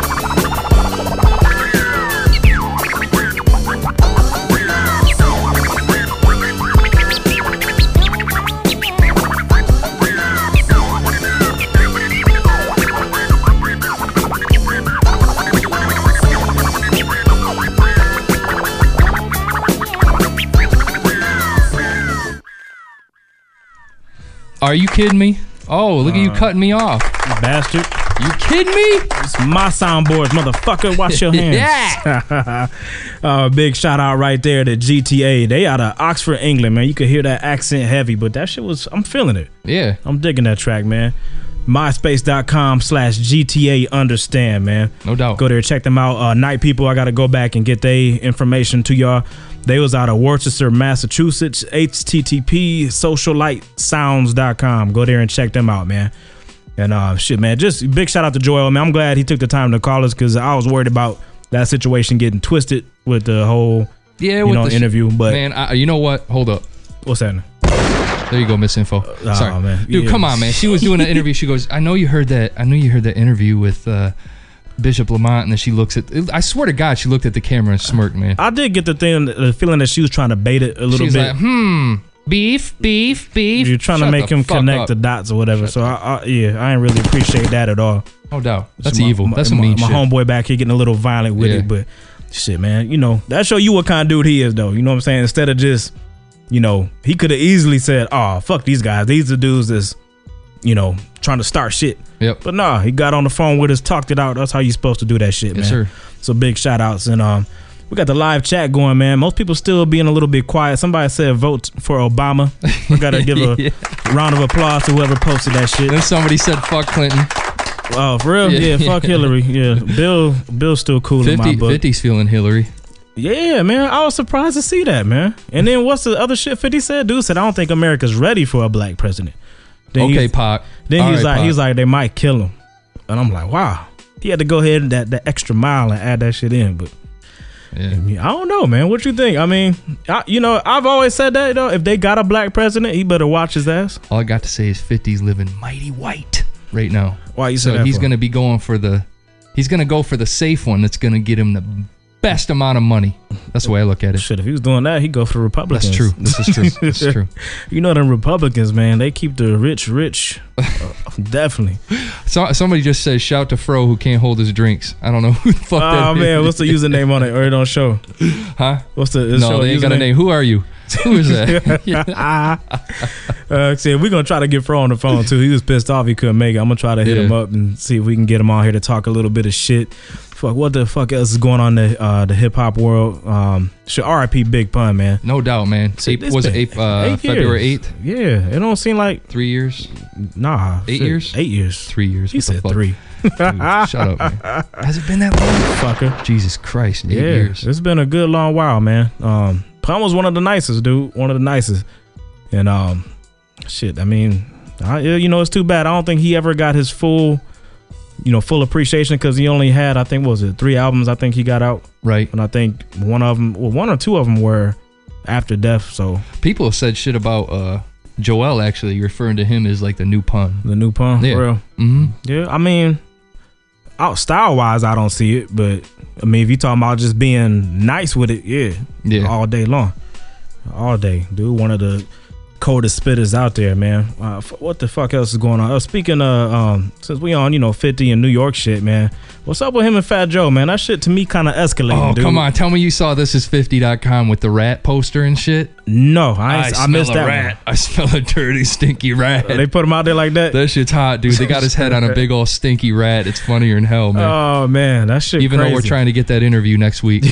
Are you kidding me? Oh, look at you cutting me off. Bastard. You kidding me? It's my soundboard, motherfucker. Wash your hands. Yeah. Big shout out right there to GTA. They out of Oxford, England, man. You could hear that accent heavy, but that shit was, I'm feeling it. Yeah. I'm digging that track, man. MySpace.com/GTA understand, man. No doubt. Go there, check them out. Night People, I got to go back and get their information to y'all. They was out of Worcestershire, Massachusetts. http://socialitesounds.com. Go there and check them out, man. And shit, man, just big shout out to Joell, man. I'm glad he took the time to call us because I was worried about that situation getting twisted with the whole interview. But man, you know what? Hold up. What's happening? There you go, misinfo. Sorry, man. Dude, come on, man. She was doing an interview. She goes, "I know you heard that. I know you heard that interview with." Bishop Lamont," and then she looks at I swear to God she looked at the camera and smirked, man. I did get the feeling that she was trying to bait it a little bit. She's like, beef. You're trying to make him connect the dots or whatever. So I ain't really appreciate that at all. No doubt. That's evil. That's mean shit. My homeboy back here getting a little violent with it, but shit, man, you know, that show you what kind of dude he is though. You know what I'm saying? Instead of just, you know, he could have easily said, "Oh, fuck these guys. These are dudes that's, you know, trying to start shit." Yep. But nah, he got on the phone with us, talked it out. That's how you supposed to do that shit, man. Yes, sir. So big shout outs. And we got the live chat going, man. Most people still being a little bit quiet. Somebody said vote for Obama. We gotta give a round of applause to whoever posted that shit. Then somebody said fuck Clinton. Oh, for real? Yeah, fuck Hillary. Yeah. Bill's still cool in my book. 50's feeling Hillary. Yeah, man. I was surprised to see that, man. And then what's the other shit 50 said? Dude said, "I don't think America's ready for a black president." Then okay, Pac. Then he's like, Pac. He's like, "They might kill him," and I'm like, "Wow." He had to go ahead and that extra mile and add that shit in, but Yeah. I don't know, man. What you think? I mean, I've always said that, though. If they got a black president, he better watch his ass. All I got to say is 50's living mighty white right now. Why you say that? So he's going to be going for the, he's going to go for the safe one that's going to get him the best amount of money. That's the way I look at it. Shit, if he was doing that, he'd go for Republicans. That's true. This is true. This is true. You know them Republicans, man. They keep the rich. Definitely. So, somebody just says, shout to Fro who can't hold his drinks. I don't know who the fuck that is. Oh, man. What's the username on it? Or it don't show. Huh? What's the username? No, they ain't got a name. Who are you? Who is that? Yeah. See, we're going to try to get Fro on the phone, too. He was pissed off he couldn't make it. I'm going to try to hit him up and see if we can get him on here to talk a little bit of shit. Fuck, what the fuck else is going on in the hip-hop world? R.I.P. Big Pun, man. No doubt, man. Was it 8 February 8th? Yeah. It don't seem like... 3 years? Nah. 8 years? 8 years. 3 years. He said 3. Dude, shut up, man. Has it been that long? Fucker. Jesus Christ. 8 years. It's been a good long while, man. Pun was one of the nicest, dude. One of the nicest. And, shit, I mean, it's too bad. I don't think he ever got his full... full appreciation, because he only had, I think, what was it, 3 albums I think he got out, right? And I think one or two of them were after death. So people have said shit about Joell, actually referring to him as like the new Pun. Yeah. For real. Mm-hmm. Yeah, I mean, style wise I don't see it, but I mean, if you talking about just being nice with it, yeah, all day long, dude. One of the coldest spitters out there, man. What the fuck else is going on? Speaking of, since we on 50 and New York shit, man, what's up with him and Fat Joe, man? That shit to me kind of escalating. Oh, dude. Come on, tell me you saw This Is 50.com with the rat poster and shit. No, I missed that rat. One. I smell a dirty stinky rat. They put him out there like that. That shit's hot, dude. They got his head on a big old stinky rat. It's funnier than hell, man. Oh man, that shit. Even crazy. Though we're trying to get that interview next week.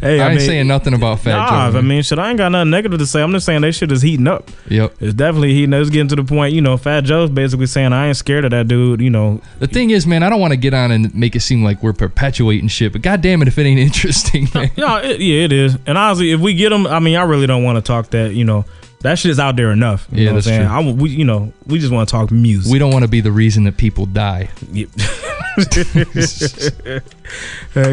Hey, I ain't saying nothing about Fat Joe. Man. I mean, shit, I ain't got nothing negative to say. I'm just saying that shit is heating up. Yep. It's definitely heating up. It's getting to the point, Fat Joe's basically saying, I ain't scared of that dude, The thing is, man, I don't want to get on and make it seem like we're perpetuating shit, but goddamn it if it ain't interesting, man. It is. And honestly, if we get them, I mean, I really don't want to talk that, that shit's out there enough. You know what I'm saying? True. We just want to talk music. We don't want to be the reason that people die. Yep.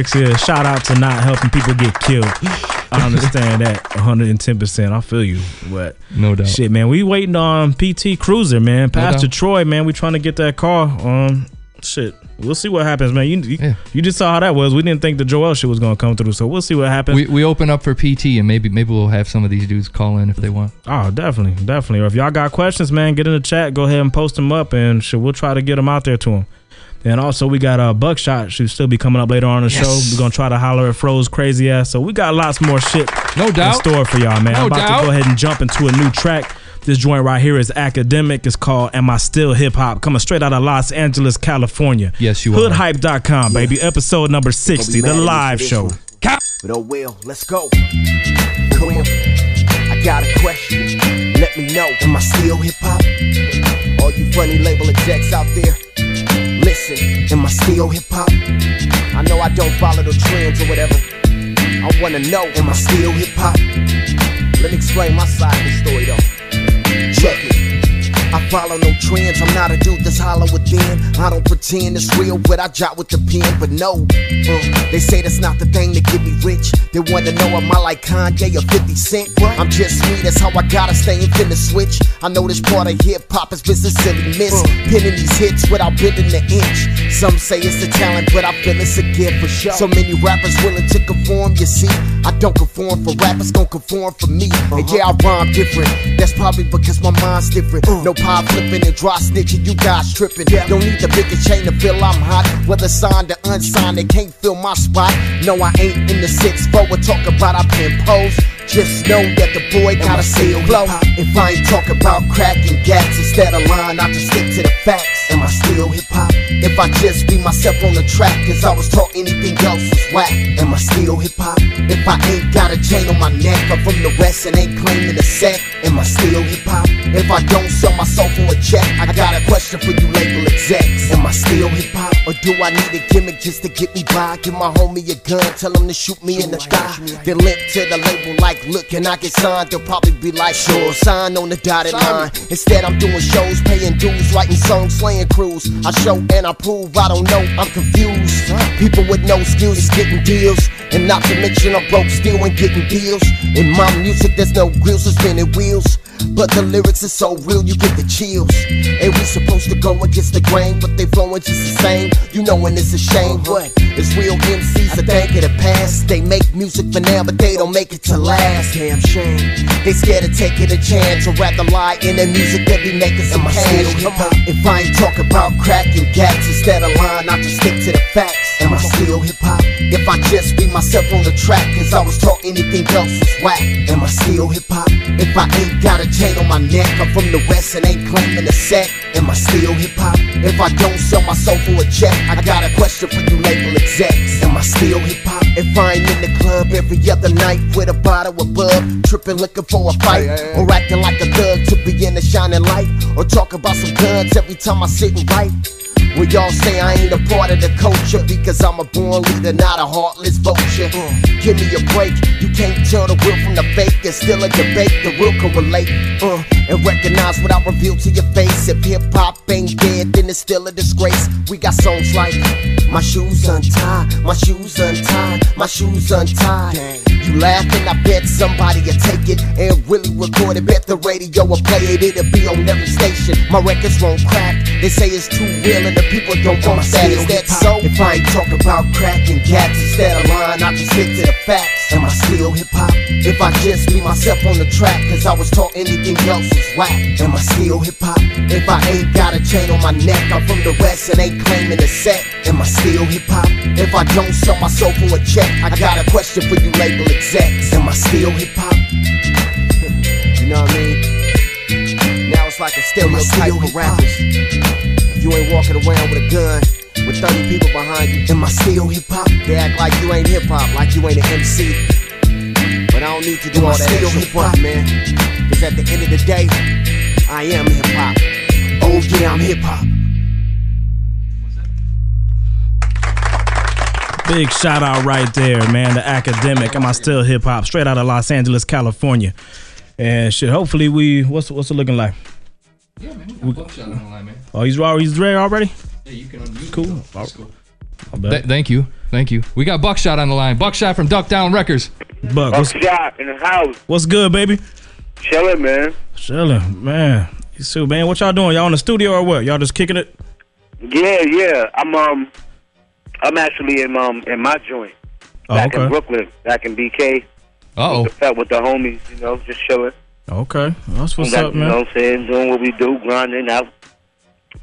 Shout out to not helping people get killed. I understand that 110%. I feel you, but no doubt. Shit, man, we waiting on PT Cruiser, man. Pastor Troy, man, we trying to get that car. Shit, we'll see what happens, man. You just saw how that was. We didn't think the Joell shit was gonna come through, so we'll see what happens. We open up for PT, and maybe we'll have some of these dudes call in if they want. Oh, definitely. Or if y'all got questions, man, get in the chat. Go ahead and post them up, and we'll try to get them out there to them. And also, we got Buckshot. She'll still be coming up later on the show. We're going to try to holler at Fro's crazy ass. So we got lots more shit in store for y'all, man. No I'm about doubt. To go ahead and jump into a new track. This joint right here is Academic. It's called Am I Still Hip Hop? Coming straight out of Los Angeles, California. Yes, you are. Hoodhype.com, baby. Episode number 60, the live show. But oh, well, let's go. Come on. I got a question. Let me know. Am I still hip hop? All you funny label execs out there. Listen, am I still hip-hop? I know I don't follow the trends or whatever. I wanna know, am I still hip-hop? Let me explain my side of the story though. Check it. I follow no trends. I'm not a dude that's hollow within. I don't pretend it's real, but I jot with the pen. But no, they say that's not the thing that get me rich. They wanna know am I like Kanye or 50 Cent? I'm just me, that's how I gotta stay and finna switch. I know this part of hip hop has been sincerely missed. Pinning these hits without bending the inch. Some say it's a talent, but I feel it's a gift for sure. So many rappers willing to conform, you see. I don't conform for rappers, gon' conform for me. And yeah, I rhyme different. That's probably because my mind's different. No pie flipping and dry snitching, you guys tripping. Don't need the biggest chain to feel I'm hot. Whether signed or unsigned, they can't fill my spot. No, I ain't in the 6'4. We'll talk about I've been posed. Just know that the boy gotta stay low. If I ain't talk about crack and gats instead of lying, I just stick to the facts. Am I still hip hop? If I just be myself on the track, cause I was taught anything else was whack. Am I still hip hop? If I ain't got a chain on my neck, I'm from the west and ain't claiming a set. Am I still hip hop? If I don't sell myself for a check, I got a question for you label execs. Am I still hip hop? Or do I need a gimmick just to get me by? Give my homie a gun, tell him to shoot me in the thigh. Then limp to the label like, look, and I get signed. They'll probably be like, sure, sign on the dotted line. Instead, I'm doing shows, paying dues, writing songs, slaying crews. I show and I prove, I don't know, I'm confused. People with no skills is getting deals. And not to mention I'm broke still and getting deals. In my music, there's no grills, there's spinning wheels. But the lyrics are so real, you get the chills. And we supposed to go against the grain, but they flowing just the same. You know, and it's a shame. What? It's real MCs, I think of the past. They make music for now, but they don't make it to last. Damn shame. They scared of taking a chance, or rather lie in their music that be making some cash. Come on. If I ain't talk about crack and cats instead of lying, I just stick to the facts. Am I still hip hop? If I just be myself on the track, cause I was taught anything else was whack. Am I still hip hop? If I ain't got a chain on my neck, I'm from the West and ain't claiming a set. Am I still hip hop? If I don't sell my soul for a check, I got a question for you label execs. Am I still hip hop? If I ain't in the club every other night with a bottle of bub, tripping looking for a fight, or acting like a thug to be in the shining light, or talk about some guns every time I sit and write. Well, y'all say I ain't a part of the culture because I'm a born leader, not a heartless vulture. Give me a break. You can't tell the real from the fake. There's still a debate. The real can relate and recognize what I reveal to your face. If hip-hop ain't dead, then it's still a disgrace. We got songs like my shoes untied, my shoes untied, my shoes untied. You laughing, I bet somebody will take it and really record it. Bet the radio will play it. It'll be on every station. My records won't crack. They say it's too real and the people don't want that. Is that so? If I ain't talk about crack and cats instead of lying, I just stick to the facts. Am I still hip hop? If I just be myself on the track, cause I was taught anything else was whack. Am I still hip hop? If I ain't got a chain on my neck, I'm from the West and ain't claiming a set. Am I still hip hop? If I don't sell my soul for a check, I got a question for you label execs. Am I still hip hop? You know what I mean? Now it's like a stereotype for rappers. You ain't walking around with a gun with 30 people behind you. Am I still hip hop? They act like you ain't hip hop, like you ain't an MC. But I don't need to do all that extra front, man. Cause at the end of the day, I am hip hop. Oh yeah, I'm hip hop. Big shout out right there, man. The Academic. Am I still hip hop? Straight out of Los Angeles, California. And shit, hopefully we. What's it looking like? Yeah, man, we got Buckshot on the line, man. Oh, he's there already? Yeah, you can unmute. Cool. That's cool. Thank you. We got Buckshot on the line. Buckshot from Duck Down Records. Buckshot in the house. What's good, baby? Chilling, man. Chilling, man. You too, man. What y'all doing? Y'all in the studio or what? Y'all just kicking it? Yeah. I'm actually in my joint. Back in Brooklyn, back in BK. With the homies, you know, just chilling. Okay, that's what's up, man. You know what I'm saying? Doing what we do, grinding out,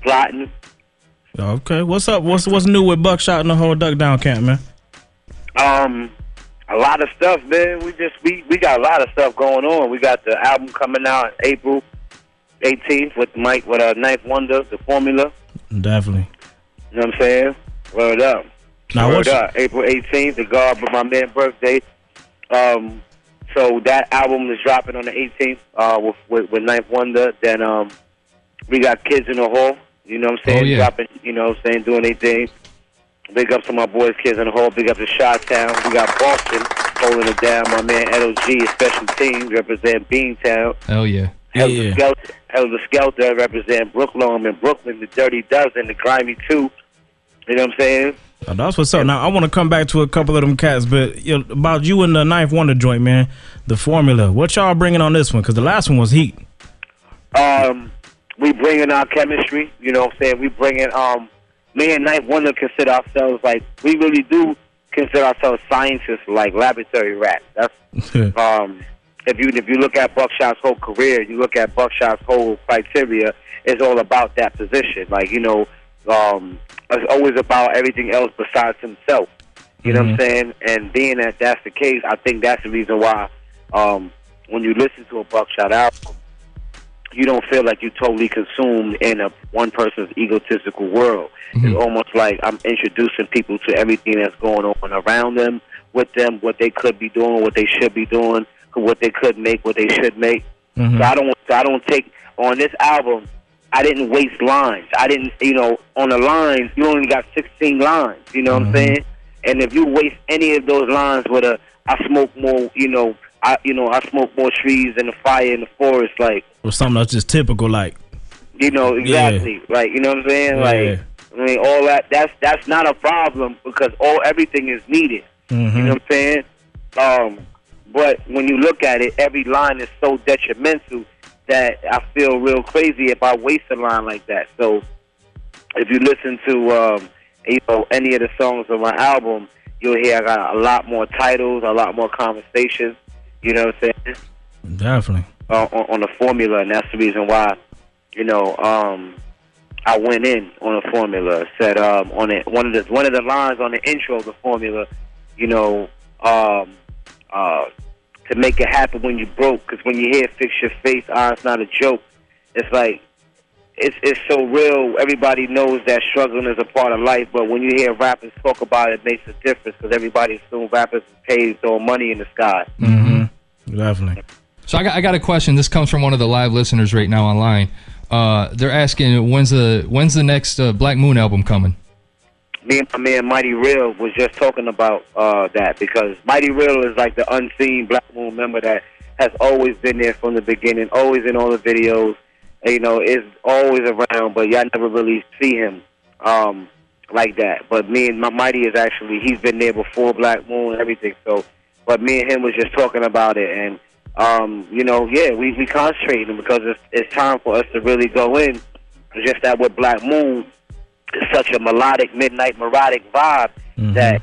plotting. Okay, what's up? What's new with Buckshot and the whole Duck Down camp, man? A lot of stuff, man. We got a lot of stuff going on. We got the album coming out on April 18th with Mike with 9th Wonder, The Formula. Definitely. You know what I'm saying? Word up. April 18th, the guard for my man's birthday. So that album is dropping on the 18th with 9th Wonder. Then we got Kids in the Hall, you know what I'm saying? Oh, yeah. Dropping, you know what I'm saying, doing their thing. Big up to my boys, Kids in the Hall. Big up to Chi-Town. We got Boston holding it down. My man, LG, special team, represent Beantown. Oh, yeah. Helter Skelter, represent Brooklyn. I'm in Brooklyn, the Dirty Dozen, the Grimy Two. You know what I'm saying? Oh, that's what's up. Now I want to come back to a couple of them cats, but about you and the 9th Wonder joint, man. The Formula. What y'all bringing on this one? Because the last one was heat. We bringing our chemistry. You know what I'm saying? We bringing me and 9th Wonder consider ourselves like we really do consider ourselves scientists, like laboratory rats. That's if you look at Buckshot's whole career, you look at Buckshot's whole criteria. It's all about that position. Like you know. It's always about everything else besides himself. You know what I'm saying? And being that that's the case, I think that's the reason why when you listen to a Buckshot album, you don't feel like you're totally consumed in a one person's egotistical world. It's almost like I'm introducing people to everything that's going on around them, with them, what they could be doing, what they should be doing, what they could make, what they should make. So I don't take on this album. I didn't waste lines. I didn't, you know, on the lines, you only got 16 lines, you know what I'm saying? And if you waste any of those lines with a, I smoke more, I smoke more trees than the fire in the forest, like. Or something that's just typical, like. You know, exactly. Yeah. Like, you know what I'm saying? Yeah. Like, I mean, all that, that's not a problem because everything is needed. You know what I'm saying? But when you look at it, every line is so detrimental that I feel real crazy if I waste a line like that. So if you listen to any of the songs on my album, you'll hear I got a lot more titles, a lot more conversations. You know what I'm saying? Definitely. On the formula, and that's the reason why, I went in on the formula. Said on it, one of the lines on the intro of the formula, to make it happen when you broke, because when you hear "Fix Your Face," it's not a joke. It's like it's so real. Everybody knows that struggling is a part of life, but when you hear rappers talk about it, it makes a difference because everybody assumes rappers is paid throwing money in the sky. Definitely. So I got a question. This comes from one of the live listeners right now online. They're asking when's the next Black Moon album coming? Me and my man Mighty Real was just talking about that, because Mighty Real is like the unseen Black Moon member that has always been there from the beginning, always in all the videos, is always around, but y'all never really see him like that. But me and my Mighty is actually, he's been there before Black Moon and everything. So, but me and him was just talking about it, and we concentrating because it's time for us to really go in. It's just that with Black Moon, it's such a melodic, midnight, melodic vibe that,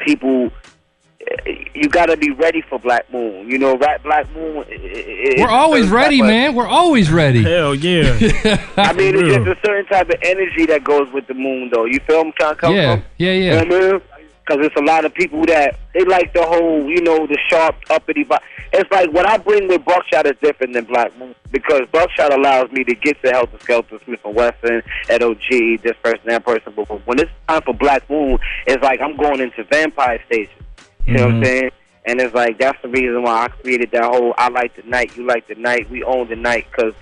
people, you got to be ready for Black Moon. Black Moon... We're always ready, man. We're always ready. Hell yeah. I mean, it's just a certain type of energy that goes with the moon, though. You feel what I'm trying to come from? Yeah. You know what I mean? Because it's a lot of people that, they like the whole, the sharp, uppity vibe. It's like what I bring with Buckshot is different than Black Moon, because Buckshot allows me to get to Helter Skelter, Smith & Wesson, at OG, this person, that person. But when it's time for Black Moon, it's like I'm going into vampire stages. You know what I'm saying? And it's like, that's the reason why I created that whole, I like the night, you like the night, we own the night, because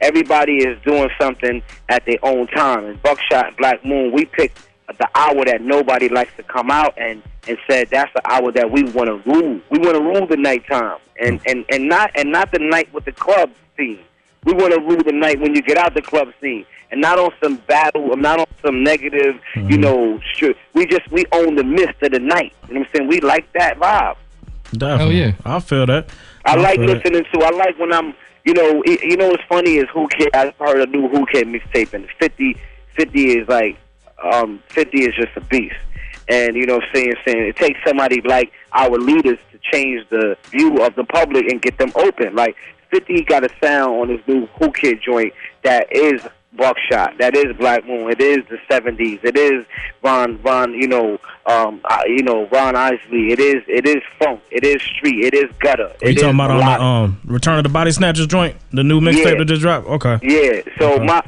everybody is doing something at their own time. And Buckshot and Black Moon, we picked the hour that nobody likes to come out and said that's the hour that we want to rule. We want to rule the nighttime, and not the night with the club scene. We want to rule the night when you get out the club scene, and not on some battle, not on some negative, shit. We own the mist of the night. You know what I'm saying? We like that vibe. Definitely. Hell yeah, I feel that. I like when I'm, what's funny is Who Kid. I heard a new Who Kid mixtape, and 50 is like. 50 is just a beast, and saying it takes somebody like our leaders to change the view of the public and get them open. Like 50 got a sound on his new Who Kid joint that is Buckshot, that is Black Moon, it is the 70s, it is Ron, Ron Isley, it is funk, it is street, it is gutter. Are you talking about on the Return of the Body Snatchers joint, the new mixtape that just dropped? Okay. Yeah. So my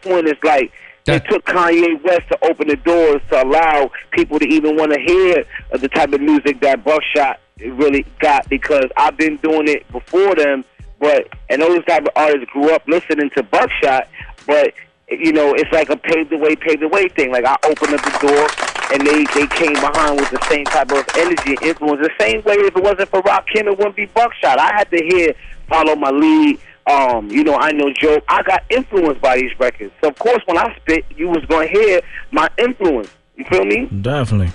point is like. It took Kanye West to open the doors to allow people to even want to hear the type of music that Buckshot really got, because I've been doing it before them, and those type of artists grew up listening to Buckshot, but it's like a pave the way thing. Like I opened up the door and they came behind with the same type of energy and influence. The same way if it wasn't for Rakim, it wouldn't be Buckshot. I had to hear Follow My Lead. I Know Joe. I got influenced by these records. So, of course, when I spit, you was going to hear my influence. You feel me? Definitely.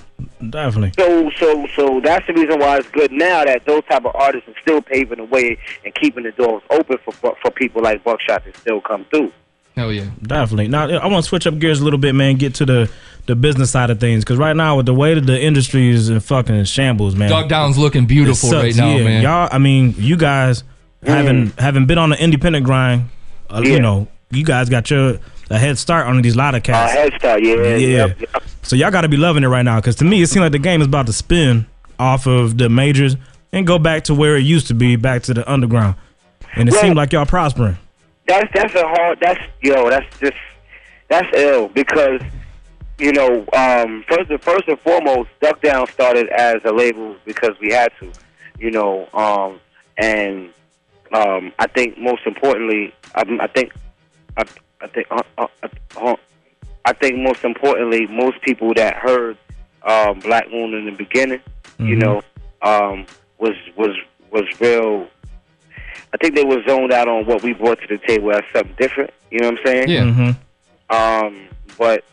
So that's the reason why it's good now that those type of artists are still paving the way and keeping the doors open for people like Buckshot to still come through. Hell yeah. Definitely. Now, I want to switch up gears a little bit, man, get to the business side of things, because right now, with the way that the industry is in fucking shambles, man. Duck Down's looking beautiful right now, man. Y'all, you guys... Having been on the independent grind, you guys got a head start on these lot of cats. Head start, yeah. So y'all got to be loving it right now, because to me, it seems like the game is about to spin off of the majors and go back to where it used to be, back to the underground. And it seemed like y'all prospering. That's ill, because first and foremost, Duck Down started as a label because we had to, I think most importantly, I think I think most importantly, most people that heard Black Moon in the beginning, mm-hmm. you know, was real. I think they were zoned out on what we brought to the table as something different. You know what I'm saying? Yeah. Mm-hmm. But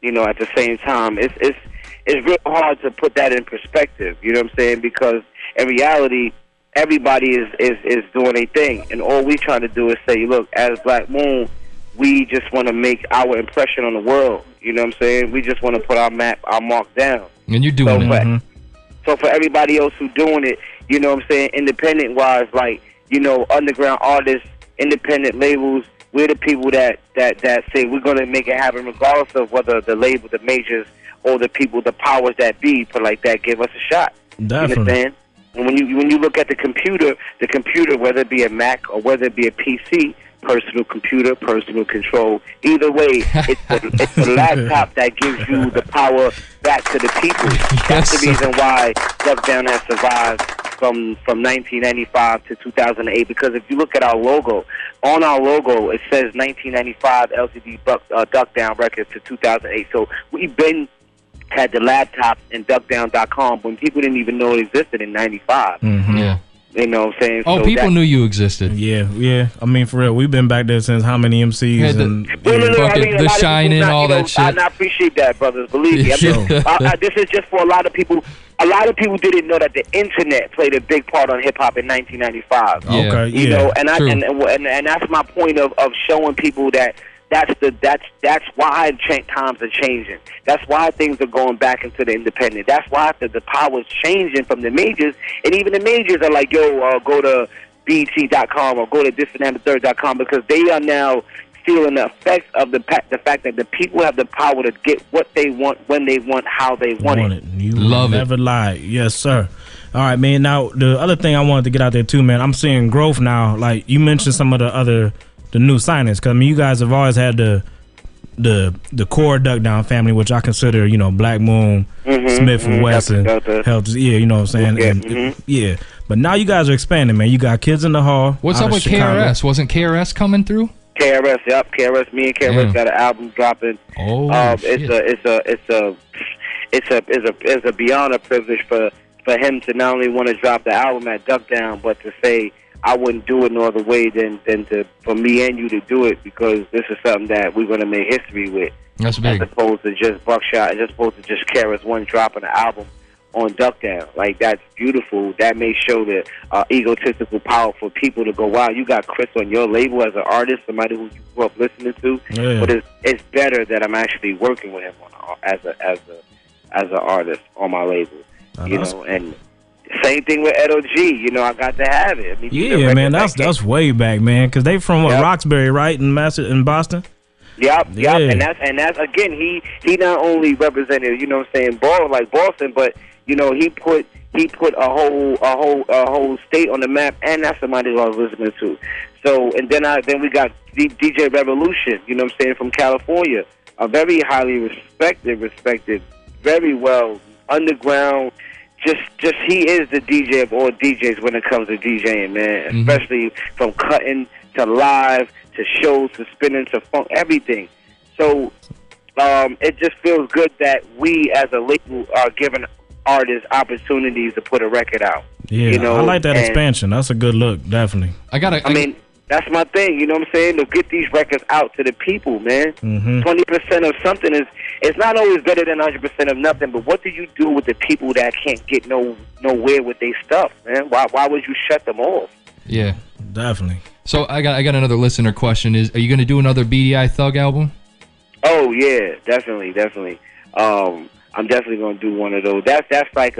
you know, at the same time, it's real hard to put that in perspective. You know what I'm saying? Because in reality, everybody is doing a thing, and all we trying to do is say, look, as Black Moon, we just want to make our impression on the world. You know what I'm saying? We just want to put our mark down. And you're doing it. So for everybody else who's doing it, you know what I'm saying, independent-wise, like, you know, underground artists, independent labels, we're the people that say we're going to make it happen regardless of whether the label, the majors, or the people, the powers that be, but like that, give us a shot. Definitely. You understand? And when you look at the computer, whether it be a Mac or whether it be a PC, personal computer, personal control, either way, it's the laptop that gives you the power back to the people. That's the reason why Duck Down has survived from 1995 to 2008, because if you look at our logo, on our logo it says 1995 LCD Duck Down Records to 2008. So we've been had the laptops and duckdown.com when people didn't even know it existed in 95. Mm-hmm. Yeah. You know what I'm saying? Oh, so people knew you existed. Yeah, yeah. I mean, for real, we've been back there since how many MCs? Yeah, the Shining, all that shit. I appreciate that, brothers. Believe me. I mean, this is just for a lot of people. A lot of people didn't know that the internet played a big part on hip hop in 1995. Yeah. Okay, you know, and true. And that's my point of showing people that. That's why times are changing. That's why things are going back into the independent. That's why the power's changing from the majors, and even the majors are like, yo, go to BET.com or go to thisandthathird.com, because they are now feeling the effects of the fact that the people have the power to get what they want, when they want, how they want it. You love it. Never lie. Yes, sir. All right, man. Now, the other thing I wanted to get out there too, man, I'm seeing growth now. Like, you mentioned some of the new signings, because I mean, you guys have always had the core Duck Down family, which I consider, you know, Black Moon, Smith and Wesson, Helter, yeah, you know what I'm saying, yeah. But now you guys are expanding, man. You got Kids in the Hall. What's up with Chicago. KRS? Wasn't KRS coming through? KRS, yep. KRS, me and KRS got an album dropping. Oh, shit. It's a beyond a privilege for him to not only want to drop the album at Duck Down, but to say, I wouldn't do it no other way than for me and you to do it, because this is something that we're going to make history with. That's big. As opposed to just Buckshot, as opposed to just KRS-One dropping an album on Duck Down. Like, that's beautiful. That may show the egotistical power for people to go, wow, you got Chris on your label as an artist, somebody who you grew up listening to. Yeah. But it's better that I'm actually working with him as an artist on my label. You know, and same thing with Edo G. You know, I got to have it. I mean, yeah, man, that's way back, man. Because they from Roxbury, right, in Boston. Yep, yeah. Yep. And that's again, he not only represented, you know what I'm saying, Boston, but you know, he put a whole state on the map, and that's somebody that I was listening to. So, and then we got DJ Revolution. You know what I'm saying, from California, a very highly respected, very well underground. Just he is the DJ of all DJs when it comes to DJing, man. Mm-hmm. Especially from cutting to live to shows to spinning to funk, everything. So it just feels good that we as a label are giving artists opportunities to put a record out. Yeah, you know? I like that expansion. That's a good look, definitely. I mean, that's my thing. You know what I'm saying? To get these records out to the people, man. 20% of something is. It's not always better than 100% of nothing, but what do you do with the people that can't get nowhere with their stuff, man? Why would you shut them off? Yeah, definitely. So I got another listener question. Are you going to do another BDI Thug album? Oh yeah, definitely. I'm definitely going to do one of those. That's like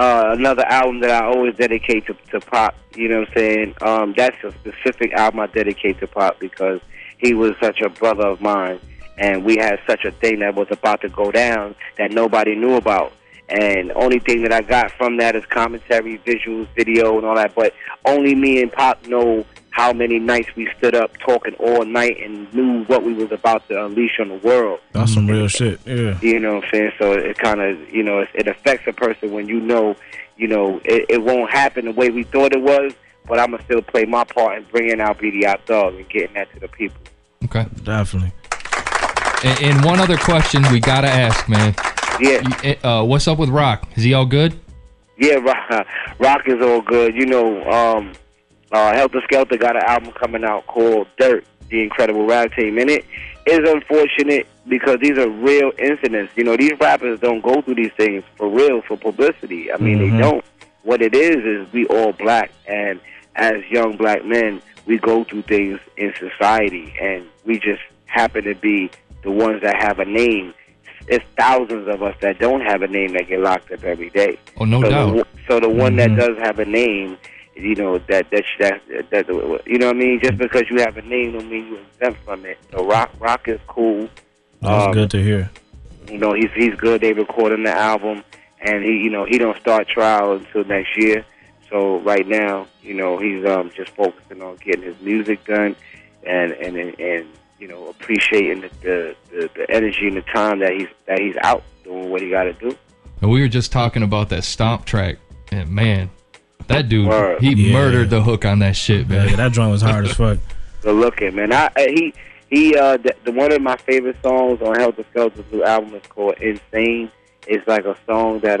another album that I always dedicate to Pop. You know what I'm saying? That's a specific album I dedicate to Pop because he was such a brother of mine. And we had such a thing that was about to go down that nobody knew about. And only thing that I got from that is commentary, visuals, video, and all that. But only me and Pop know how many nights we stood up talking all night and knew what we was about to unleash on the world. That's some real shit, yeah. You know what I'm saying? So it kind of, you know, it affects a person when you know, it won't happen the way we thought it was, but I'm going to still play my part in bringing out BDI Thug and getting that to the people. Okay. Definitely. And one other question we got to ask, man. Yeah. What's up with Rock? Is he all good? Yeah, Rock is all good. You know, Helter Skelter got an album coming out called Dirt, The Incredible Rap Team. And it is unfortunate because these are real incidents. You know, these rappers don't go through these things for real, for publicity. I mean, they don't. What it is we all black. And as young black men, we go through things in society. And we just happen to be the ones that have a name. It's thousands of us that don't have a name that get locked up every day. Oh, no doubt. So the one that does have a name, you know, that you know what I mean? Just because you have a name don't mean you're exempt from it. So Rock is cool. That's good to hear. You know, he's good. They recording the album, and he don't start trial until next year. So right now, you know, he's just focusing on getting his music done, and you know, appreciating the energy and the time that he's out doing what he got to do. And we were just talking about that Stomp track, and man, that dude, he murdered the hook on that shit, man. Yeah, that joint was hard as fuck. Good looking, man. He one of my favorite songs on Helter Skelter's new album is called Insane. It's like a song that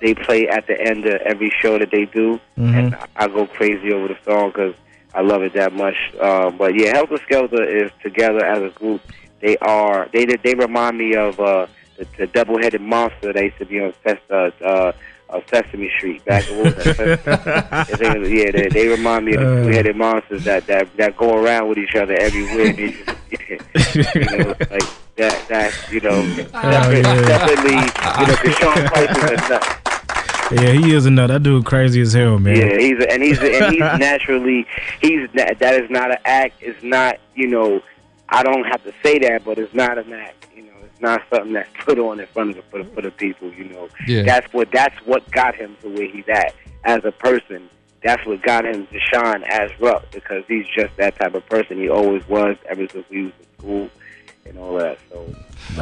they play at the end of every show that they do, and I go crazy over the song because I love it that much. But yeah, Helter Skelter is together as a group. They remind me of the double-headed monster that used to be on Sesame Street back in they remind me of the two-headed monsters that go around with each other everywhere. They just, you know, like that you know, definitely, you know, because Sean Price is a nut. Yeah, he is a nut. That dude crazy as hell, man. Yeah, he's naturally, that is not an act. It's not, you know, I don't have to say that, but it's not an act. You know, it's not something that's put on in front of for the people. You know, that's what got him to where he's at as a person. That's what got him to shine as Ruck, because he's just that type of person. He always was, ever since he was in school and all that.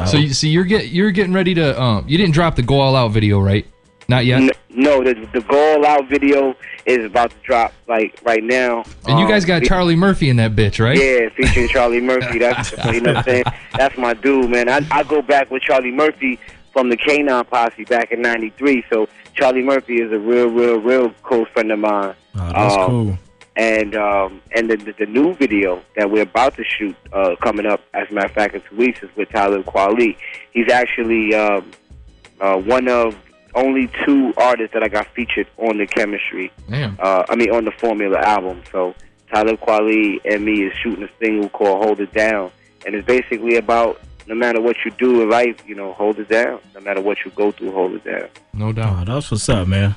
So, you're getting ready to. You didn't drop the Go All Out video, right? Not yet. No, the Go All Out video is about to drop like right now. And you guys got Charlie Murphy in that bitch, right? Yeah, featuring Charlie Murphy. That's you know what I'm saying. That's my dude, man. I go back with Charlie Murphy from the K9 Posse back in '93. So Charlie Murphy is a real close friend of mine. Oh, that's cool. And the new video that we're about to shoot coming up, as a matter of fact, in 2 weeks, is with Tyler Kweli. He's actually one of only two artists that I got featured on the Chemistry. Damn. On the Formula album. So Tyler Kweli and me is shooting a single called Hold It Down. And it's basically about no matter what you do in life, you know, hold it down. No matter what you go through, hold it down. No doubt. Oh, that's what's up, man.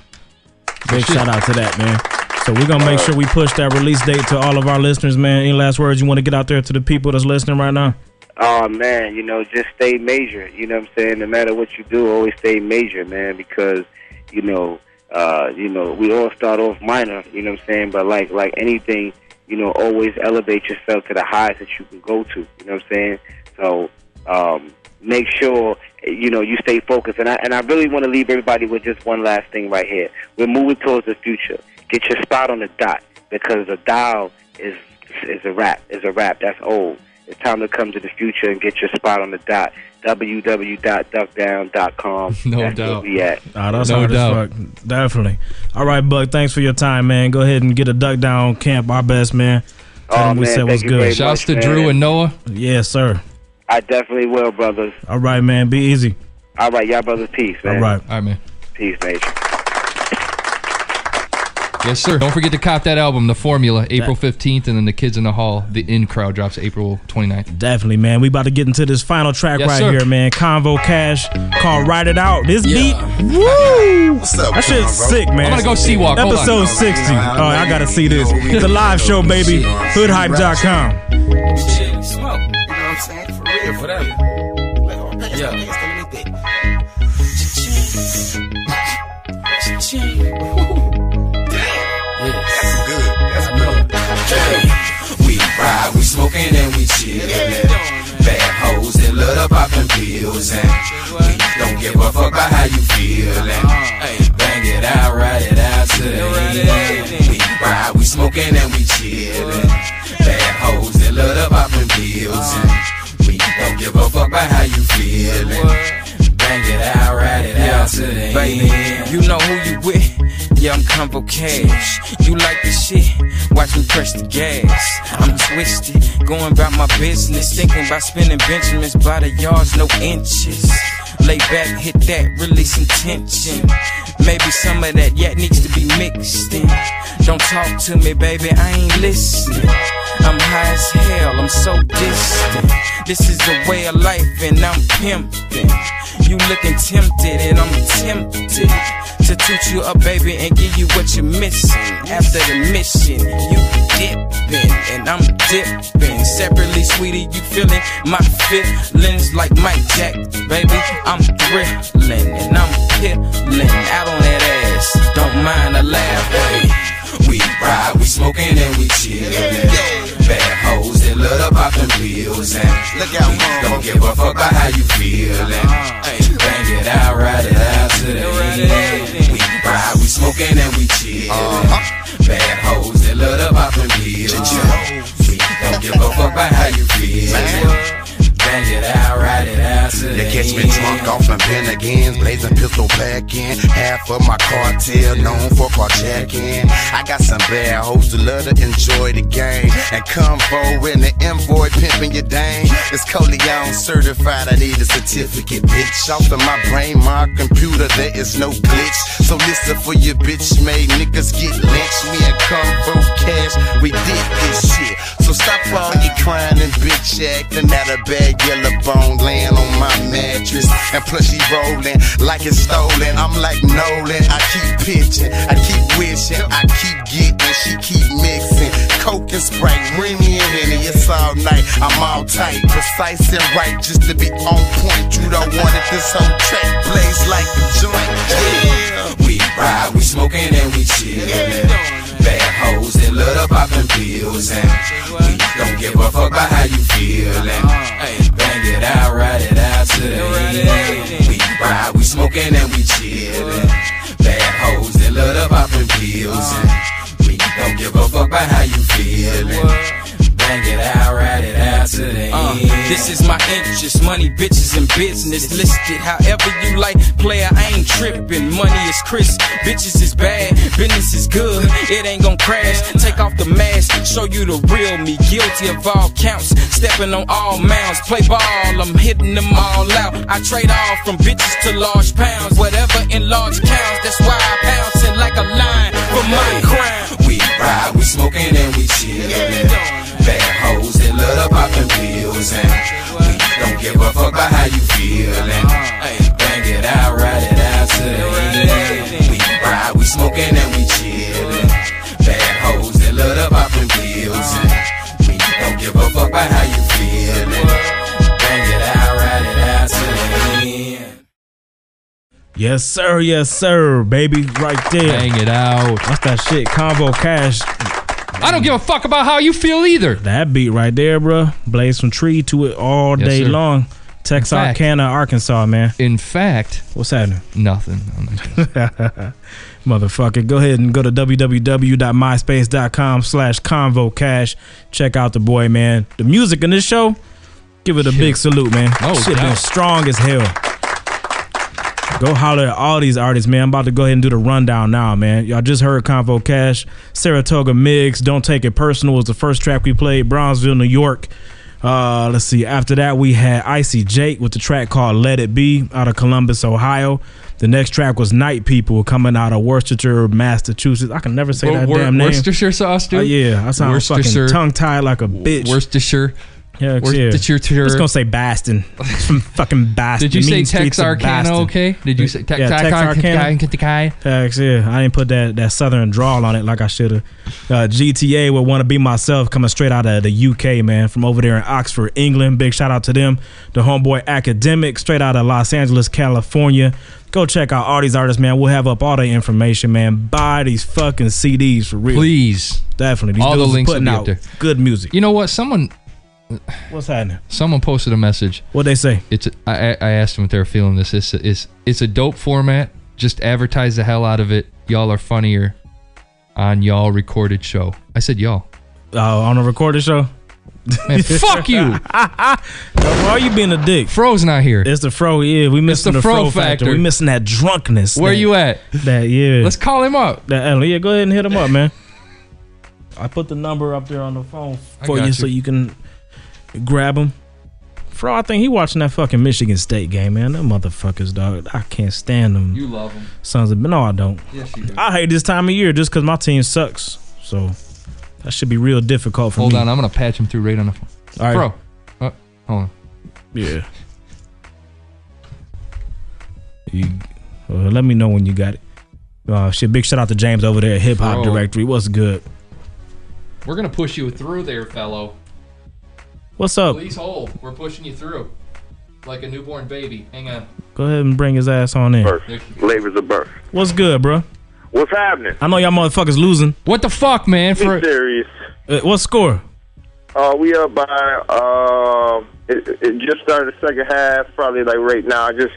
Big shout out to that, man. So we're going to make sure we push that release date to all of our listeners, man. Any last words you want to get out there to the people that's listening right now? Oh, man, you know, just stay major. You know what I'm saying? No matter what you do, always stay major, man, because, you know, we all start off minor, you know what I'm saying? But like anything, you know, always elevate yourself to the highest that you can go to, you know what I'm saying? So make sure, you know, you stay focused. And I really want to leave everybody with just one last thing right here. We're moving towards the future. Get your spot on the dot, because the dial is a wrap. It's a wrap. That's old. It's time to come to the future and get your spot on the dot. www.duckdown.com. No doubt. That's no doubt. Definitely. All right, Buck, thanks for your time, man. Go ahead and get a Duck Down camp, our best, man. Oh, man, thank you very much. Shouts to Drew and Noah. Yes, sir. I definitely will, brothers. All right, man. Be easy. All right, y'all brothers. Peace, man. All right, man. Peace, man. Yes, sir. Don't forget to cop that album, The Formula, April 15th, and then the Kids in the Hall, the In Crowd, drops April 29th. Definitely, man. We about to get into this final track here, man. Convo Cash, called Ride It Out. This beat, woo! What's up, that shit's sick, man. I'm gonna go see Walk. Episode 60. Oh, I gotta see this. It's a live show, baby. Hoodhype.com. Smoke. You know what I'm saying? For real, whatever. We ride, we smoking and we chillin'. Bad hoes that love to poppin' pills, and we don't give a fuck about how you feelin'. Bang it out, ride it out to the end. We ride, we smoking and we chillin'. Bad hoes that love to poppin' baby. You know who you with? Yeah, I'm Convo Cash. You like this shit? Watch me press the gas. I'm twisted, going about my business, thinking about spinning Benjamins by the yards, no inches. Lay back, hit that, release some tension. Maybe some of that yet needs to be mixed in. Don't talk to me, baby, I ain't listening. I'm high as hell, I'm so distant. This is the way of life and I'm pimping. You looking tempted and I'm tempted to toot you up, baby, and give you what you're missing. After the mission, you dipping and I'm dipping. Separately, sweetie, you feeling my feelings like Mike Jack, baby. I'm thrilling and I'm killing out on that ass. Don't mind a laugh, baby. We ride, we smoking and we chillin'. Bad hoes that love to poppin' pills and look out, don't give a fuck about how you feelin'. Bang it out, ride it out to the end. We ride, we smokin' and we chillin'. Bad hoes that love to poppin' pills and don't give a fuck about how you feelin'. You catch me drunk off my Bennigan's, blazing pistol back in. Half of my cartel known for carjacking. I got some bad hoes who love to enjoy the game and come forward in the envoy pimping your dame. It's Coleon certified. I need a certificate, bitch. Off of my brain, my computer, there is no glitch. So listen for your bitch made niggas get lynched. We ain't come for cash. We did this shit. So stop all your crying and bitch acting out of bad. Yellow bone laying on my mattress, and plus she rolling like it's stolen. I'm like Nolan, I keep pitching, I keep wishing, I keep getting, she keep mixing. Coke and Sprite, Remy and Henny, it's all night. I'm all tight, precise and right, just to be on point. You don't want it, this whole track plays like a joint. Yeah. We ride, we smoking and we chillin'. Bad hoes that love to poppin' pills and we don't give a fuck about how you feelin'. Bang it out, ride it out to the end. We ride, we smokin' and we chillin'. Bad hoes that love to poppin' pills and we don't give a fuck about how you feelin'. Bang it out, ride it out to the end. This is my interest, money, bitches, and business. Listed however you like, player, I ain't trippin'. Money is crisp, bitches is bad. Business is good, it ain't gon' crash. Take off the mask, show you the real me. Guilty of all counts, stepping on all mounds. Play ball, I'm hitting them all out. I trade off from bitches to large pounds. Whatever in large counts, that's why I pounce it like a lion for my crown. We ride, we smoking and we chillin'. Bad hoes that love to poppin' pills and we don't give a fuck about how you feelin'. Bang it out, ride it out to the end. We smoking and we chillin'. Bad hoes that love to poppin' pills and we don't give a fuck about how you feelin'. Bang it out, ride it out to the end. Yes sir, baby, right there. Bang it out. What's that shit? Convo Cash. I don't give a fuck about how you feel either. That beat right there, bro. Blaze from tree to it all day long. Texarkana, Arkansas, man. In fact, what's happening? Nothing. Motherfucker, go ahead and go to www.myspace.com/convocash. Check out the boy, man. The music in this show, give it a big salute, man. Oh, shit been strong as hell. Go holler at all these artists, man. I'm about to go ahead and do the rundown now, man. Y'all just heard Convo Cash. Saratoga Mix, Don't Take It Personal was the first track we played. Bronzeville, New York. Let's see. After that, we had Icy Jake with the track called Let It Be out of Columbus, Ohio. The next track was Night People coming out of Worcestershire, Massachusetts. I can never say that damn name. Worcestershire sauce, dude? Yeah, I sound fucking tongue-tied like a bitch. Worcestershire. Yeah, Worcestershire. I was going to say Boston. From fucking Boston. Did you say Texarkana okay? Did you say Texarkana? Yeah, I didn't put that southern drawl on it like I should have. GTA would want to be myself coming straight out of the UK, man, from over there in Oxford, England. Big shout out to them. The homeboy Academic straight out of Los Angeles, California. Go check out all these artists, man. We'll have up all the information, man. Buy these fucking CDs for real. Please. Definitely. These all dudes the links are putting out there. Good music. You know what? What's happening? Someone posted a message. What'd they say? I asked them if they were feeling this. It's a dope format. Just advertise the hell out of it. Y'all are funnier on y'all recorded show. I said y'all. On a recorded show? Man, fuck you. Why are you being a dick? Fro's not here. It's the Fro. Yeah, we missing the Fro factor. We missing that drunkenness. Where you at? That, yeah. Let's call him up. That, yeah, go ahead and hit him up, man. I put the number up there on the phone for you, so you can grab him. Fro, I think he watching that fucking Michigan State game, man. Them motherfuckers, dog. I can't stand them. You love them. Sons of... No, I don't. Yes, you do. I hate this time of year just because my team sucks. So that should be real difficult for me. Hold on. I'm going to patch him through right on the phone. All right. Fro. Hold on. Yeah. Let me know when you got it. Big shout out to James over there at Hip Hop Directory. What's good? We're going to push you through there, fellow. What's up? Please hold. We're pushing you through. Like a newborn baby. Hang on. Go ahead and bring his ass on in. Labors of birth. What's good, bro? What's happening? I know y'all motherfuckers losing. What the fuck, man? For serious. What score? We up by... It just started the second half. Probably like right now. I just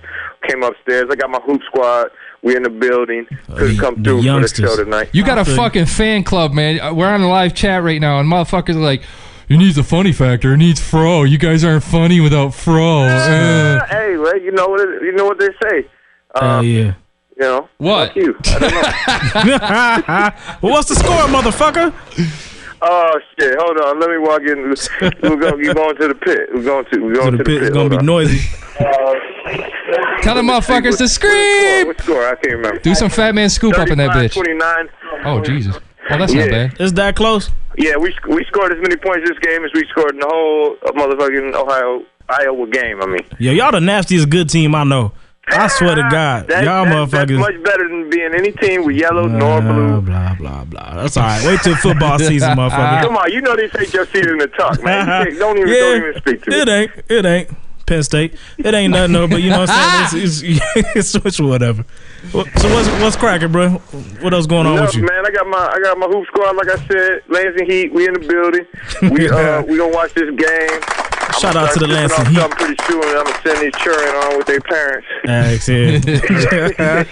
came upstairs. I got my hoop squad. We in the building. Couldn't come through for the show tonight. You got a fucking fan club, man. We're on a live chat right now, and motherfuckers are like, it needs a funny factor. It needs Fro. You guys aren't funny without Fro. Hey, well, you know what they say. Yeah. You know what? Fuck you. I don't know. Well, what's the score, motherfucker? Oh shit! Hold on. Let me walk in. We're going to the pit. We're going to the pit. It's gonna be noisy. Tell the motherfuckers to scream. What score? I can't remember. Do some Fat Man scoop up in that bitch. 29. Oh Jesus. Oh, that's not bad. It's that close? Yeah, we scored as many points this game as we scored in the whole motherfucking Iowa game, I mean. Yeah, y'all the nastiest good team I know. I swear to God. Y'all motherfuckers. That's much better than being any team with yellow nor blue. Blah, blah, blah. That's all right. Wait till football season, motherfucker. Come on, you know they take your season to talk, man. Don't even speak to me. It ain't. Penn State. It ain't nothing, though, but you know what I'm saying? It's whatever. So what's cracking, bro? What else going on with you? Man, I got my hoop squad, like I said. Lansing Heat, we in the building. We going to watch this game. Shout out to the Lansing Heat. I'm pretty sure I'm going to send these children on with their parents.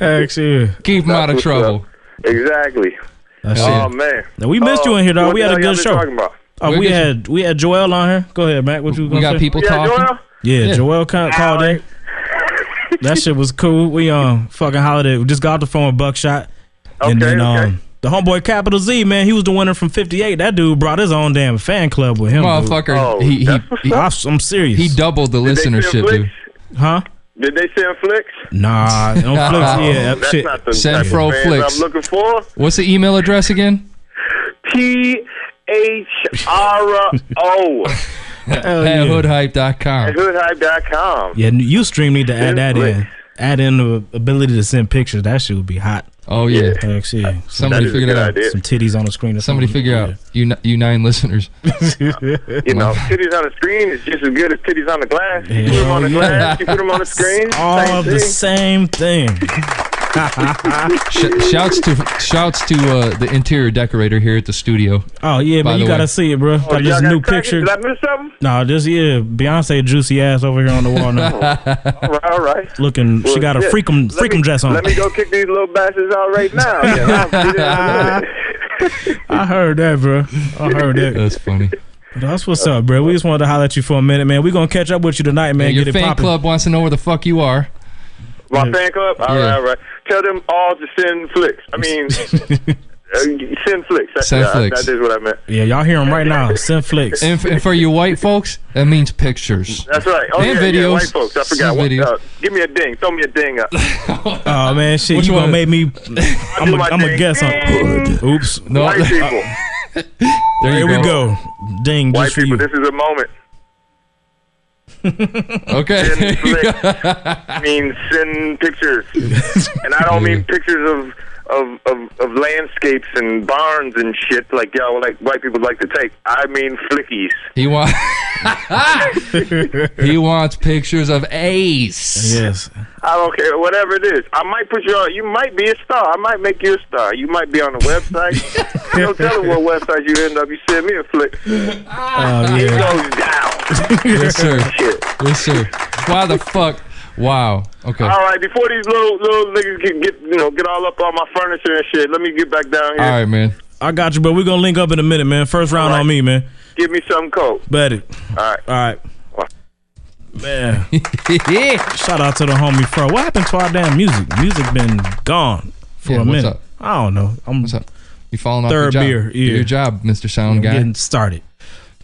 Excellent. Keep them out of trouble. Exactly. Oh, man. Now, we missed you in here, dog. We had a good show. Talking about? Oh, we had Joell on here. Go ahead, Matt. What you gonna say? We got people talking. Yeah, Joell called in. That shit was cool. We fucking hollered at. We just got off the phone with Buckshot. And then the homeboy Capital Z, man, he was the winner from 58. That dude brought his own damn fan club with him. Motherfucker. Oh, he I'm serious. He doubled the listenership, dude. Huh? Did they send flicks? Nah, no flicks. Yeah, that's shit. Not the send Fro flicks I'm looking for. What's the email address again? THRO at hoodhype.com. At hoodhype.com. Yeah, Ustream need to add that in. Add in the ability to send pictures. That shit would be hot. Oh, yeah. Somebody figured it out. Idea. Some titties on the screen. Or somebody figure out. You nine listeners. Titties on the screen is just as good as titties on the glass. You put them on the glass, you put them on the screen. All the same thing. Shouts to the interior decorator here at the studio. Oh yeah, man, you gotta see it, bro. Like this new picture. Did I miss something? No, just Beyonce juicy ass over here on the wall now. All right. Looking, well, she got a freakum dress on. Let me go kick these little bastards out right now. I heard that, bro. That's funny. That's what's up, bro. We just wanted to holler at you for a minute, man. We gonna catch up with you tonight, man. Your fan club wants to know where the fuck you are. My fan club? All right. Tell them all to send flicks. I mean, send flicks. Send flicks. That is what I meant. Yeah, y'all hear them right now. Send flicks. And for you white folks, that means pictures. That's right. Oh, and videos. Yeah, white folks. I forgot. Give me a ding. Throw me a ding up. Oh, man, shit. You going to make me. I'm going to guess on. Oops. No. White people. There we go. Ding. White people, this is a moment. Okay. I mean, send pictures, and I don't mean pictures of landscapes and barns and shit like y'all like white people like to take. I mean flickies. He wants pictures of Ace. Yes. I don't care, whatever it is. I might put you on. You might be a star. I might make you a star. You might be on the website. Don't tell them what website you end up. You send me a flick. It goes down. Yes, sir. Shit. Yes, sir. Why the fuck? Wow. Okay. All right. Before these little niggas can get all up on my furniture and shit, let me get back down here. All right, man. I got you, but we're gonna link up in a minute, man. First round on me, man. Give me something cold. Betty. All right. Man. Yeah. Shout out to the homie Fro. What happened to our damn music? Music been gone for a minute. Up? I don't know. What's up? You falling off your job. Third beer. Yeah. Your job, Mr. Sound Guy. Getting started.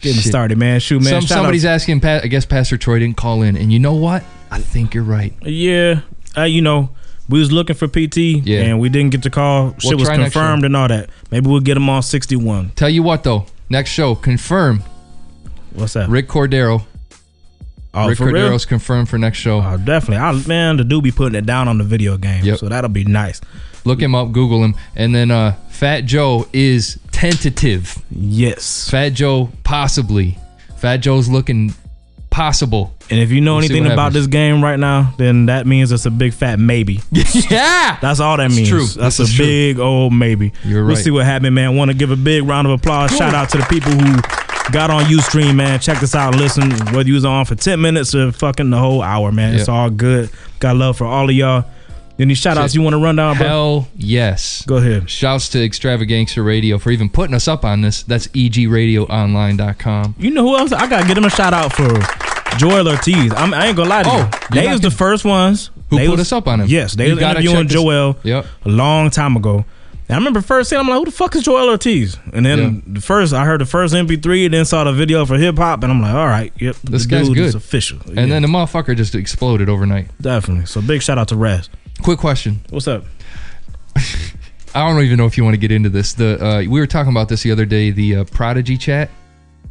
Getting started, man. Shoot, man. Somebody's asking, I guess Pastor Troy didn't call in. And you know what? I think you're right. Yeah. You know, we was looking for PT, and we didn't get the call. Shit was confirmed and all that. Maybe we'll get them on 61. Tell you what, though. Next show, confirmed. What's that? Rick Cordero. Oh, Rick Cordero's confirmed for next show. Oh, definitely. Man, the dude be putting it down on the video game. Yep. So that'll be nice. Look him up, Google him. And then Fat Joe is tentative. Yes. Fat Joe, possibly. Fat Joe's looking possible. And if you know anything about this game right now, then that means it's a big fat maybe. Yeah. That's all that means. True. That's a big old maybe. You're right. We'll see what happens, man. Want to give a big round of applause. Cool. Shout out to the people who got on Ustream, man. Check this out. Listen, whether you was on for 10 minutes or fucking the whole hour, man. Yep. It's all good. Got love for all of y'all. Any shout-outs you want to run down, bro? Hell yes. Go ahead. Shouts to Extravaganza Radio for even putting us up on this. That's egradioonline.com. You know who else? I got to give them a shout-out for Joell Ortiz. I ain't going to lie to you. They was the first ones. Who put us up on him? Yes. They was interviewing Joel a long time ago. I remember first seeing, I'm like, who the fuck is Joell Ortiz? And then I heard the first MP3, then saw the video for hip hop, and I'm like, all right, yep, this guy's good. Is official. And then the motherfucker just exploded overnight. Definitely. So big shout out to Raz. Quick question. What's up? I don't even know if you want to get into this. We were talking about this the other day, the Prodigy chat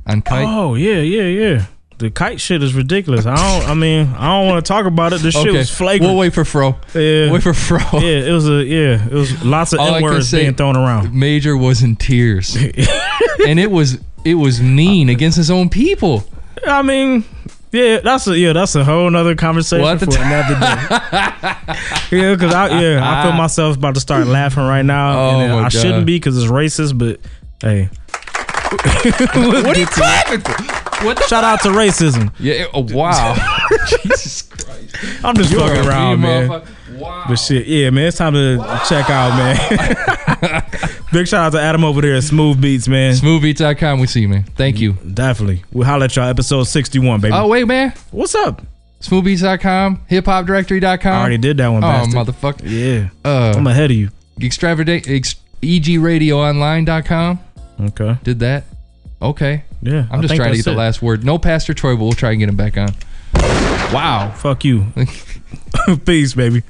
on Kite. Oh, yeah. The Kite shit is ridiculous. I don't want to talk about it. This shit was flagrant. We'll wait for Fro. Yeah. Wait for Fro. Yeah, it was lots of N-words being thrown around. Major was in tears. And it was mean against his own people. I mean, that's a whole nother conversation for another day. Yeah, because I feel myself about to start laughing right now. I shouldn't be because it's racist, but hey. What are you clapping for? Shout out to racism. Yeah. Wow. Jesus Christ. I'm just fucking around, man. Wow. But shit, yeah, man. It's time to check out, man. Big shout out to Adam over there at Smooth Beats, man. Smoothbeats.com. We see you, man. Thank you. Definitely. We'll holler at y'all. Episode 61, baby. Oh, wait, man. What's up? Smoothbeats.com. HipHopDirectory.com. I already did that one, bastard. Oh, motherfucker. Yeah. I'm ahead of you. EGRadioOnline.com. Okay. Did that. Okay. Yeah. I'm just trying to get the last word. No Pastor Troy, but we'll try and get him back on. Wow. Fuck you. Peace, baby.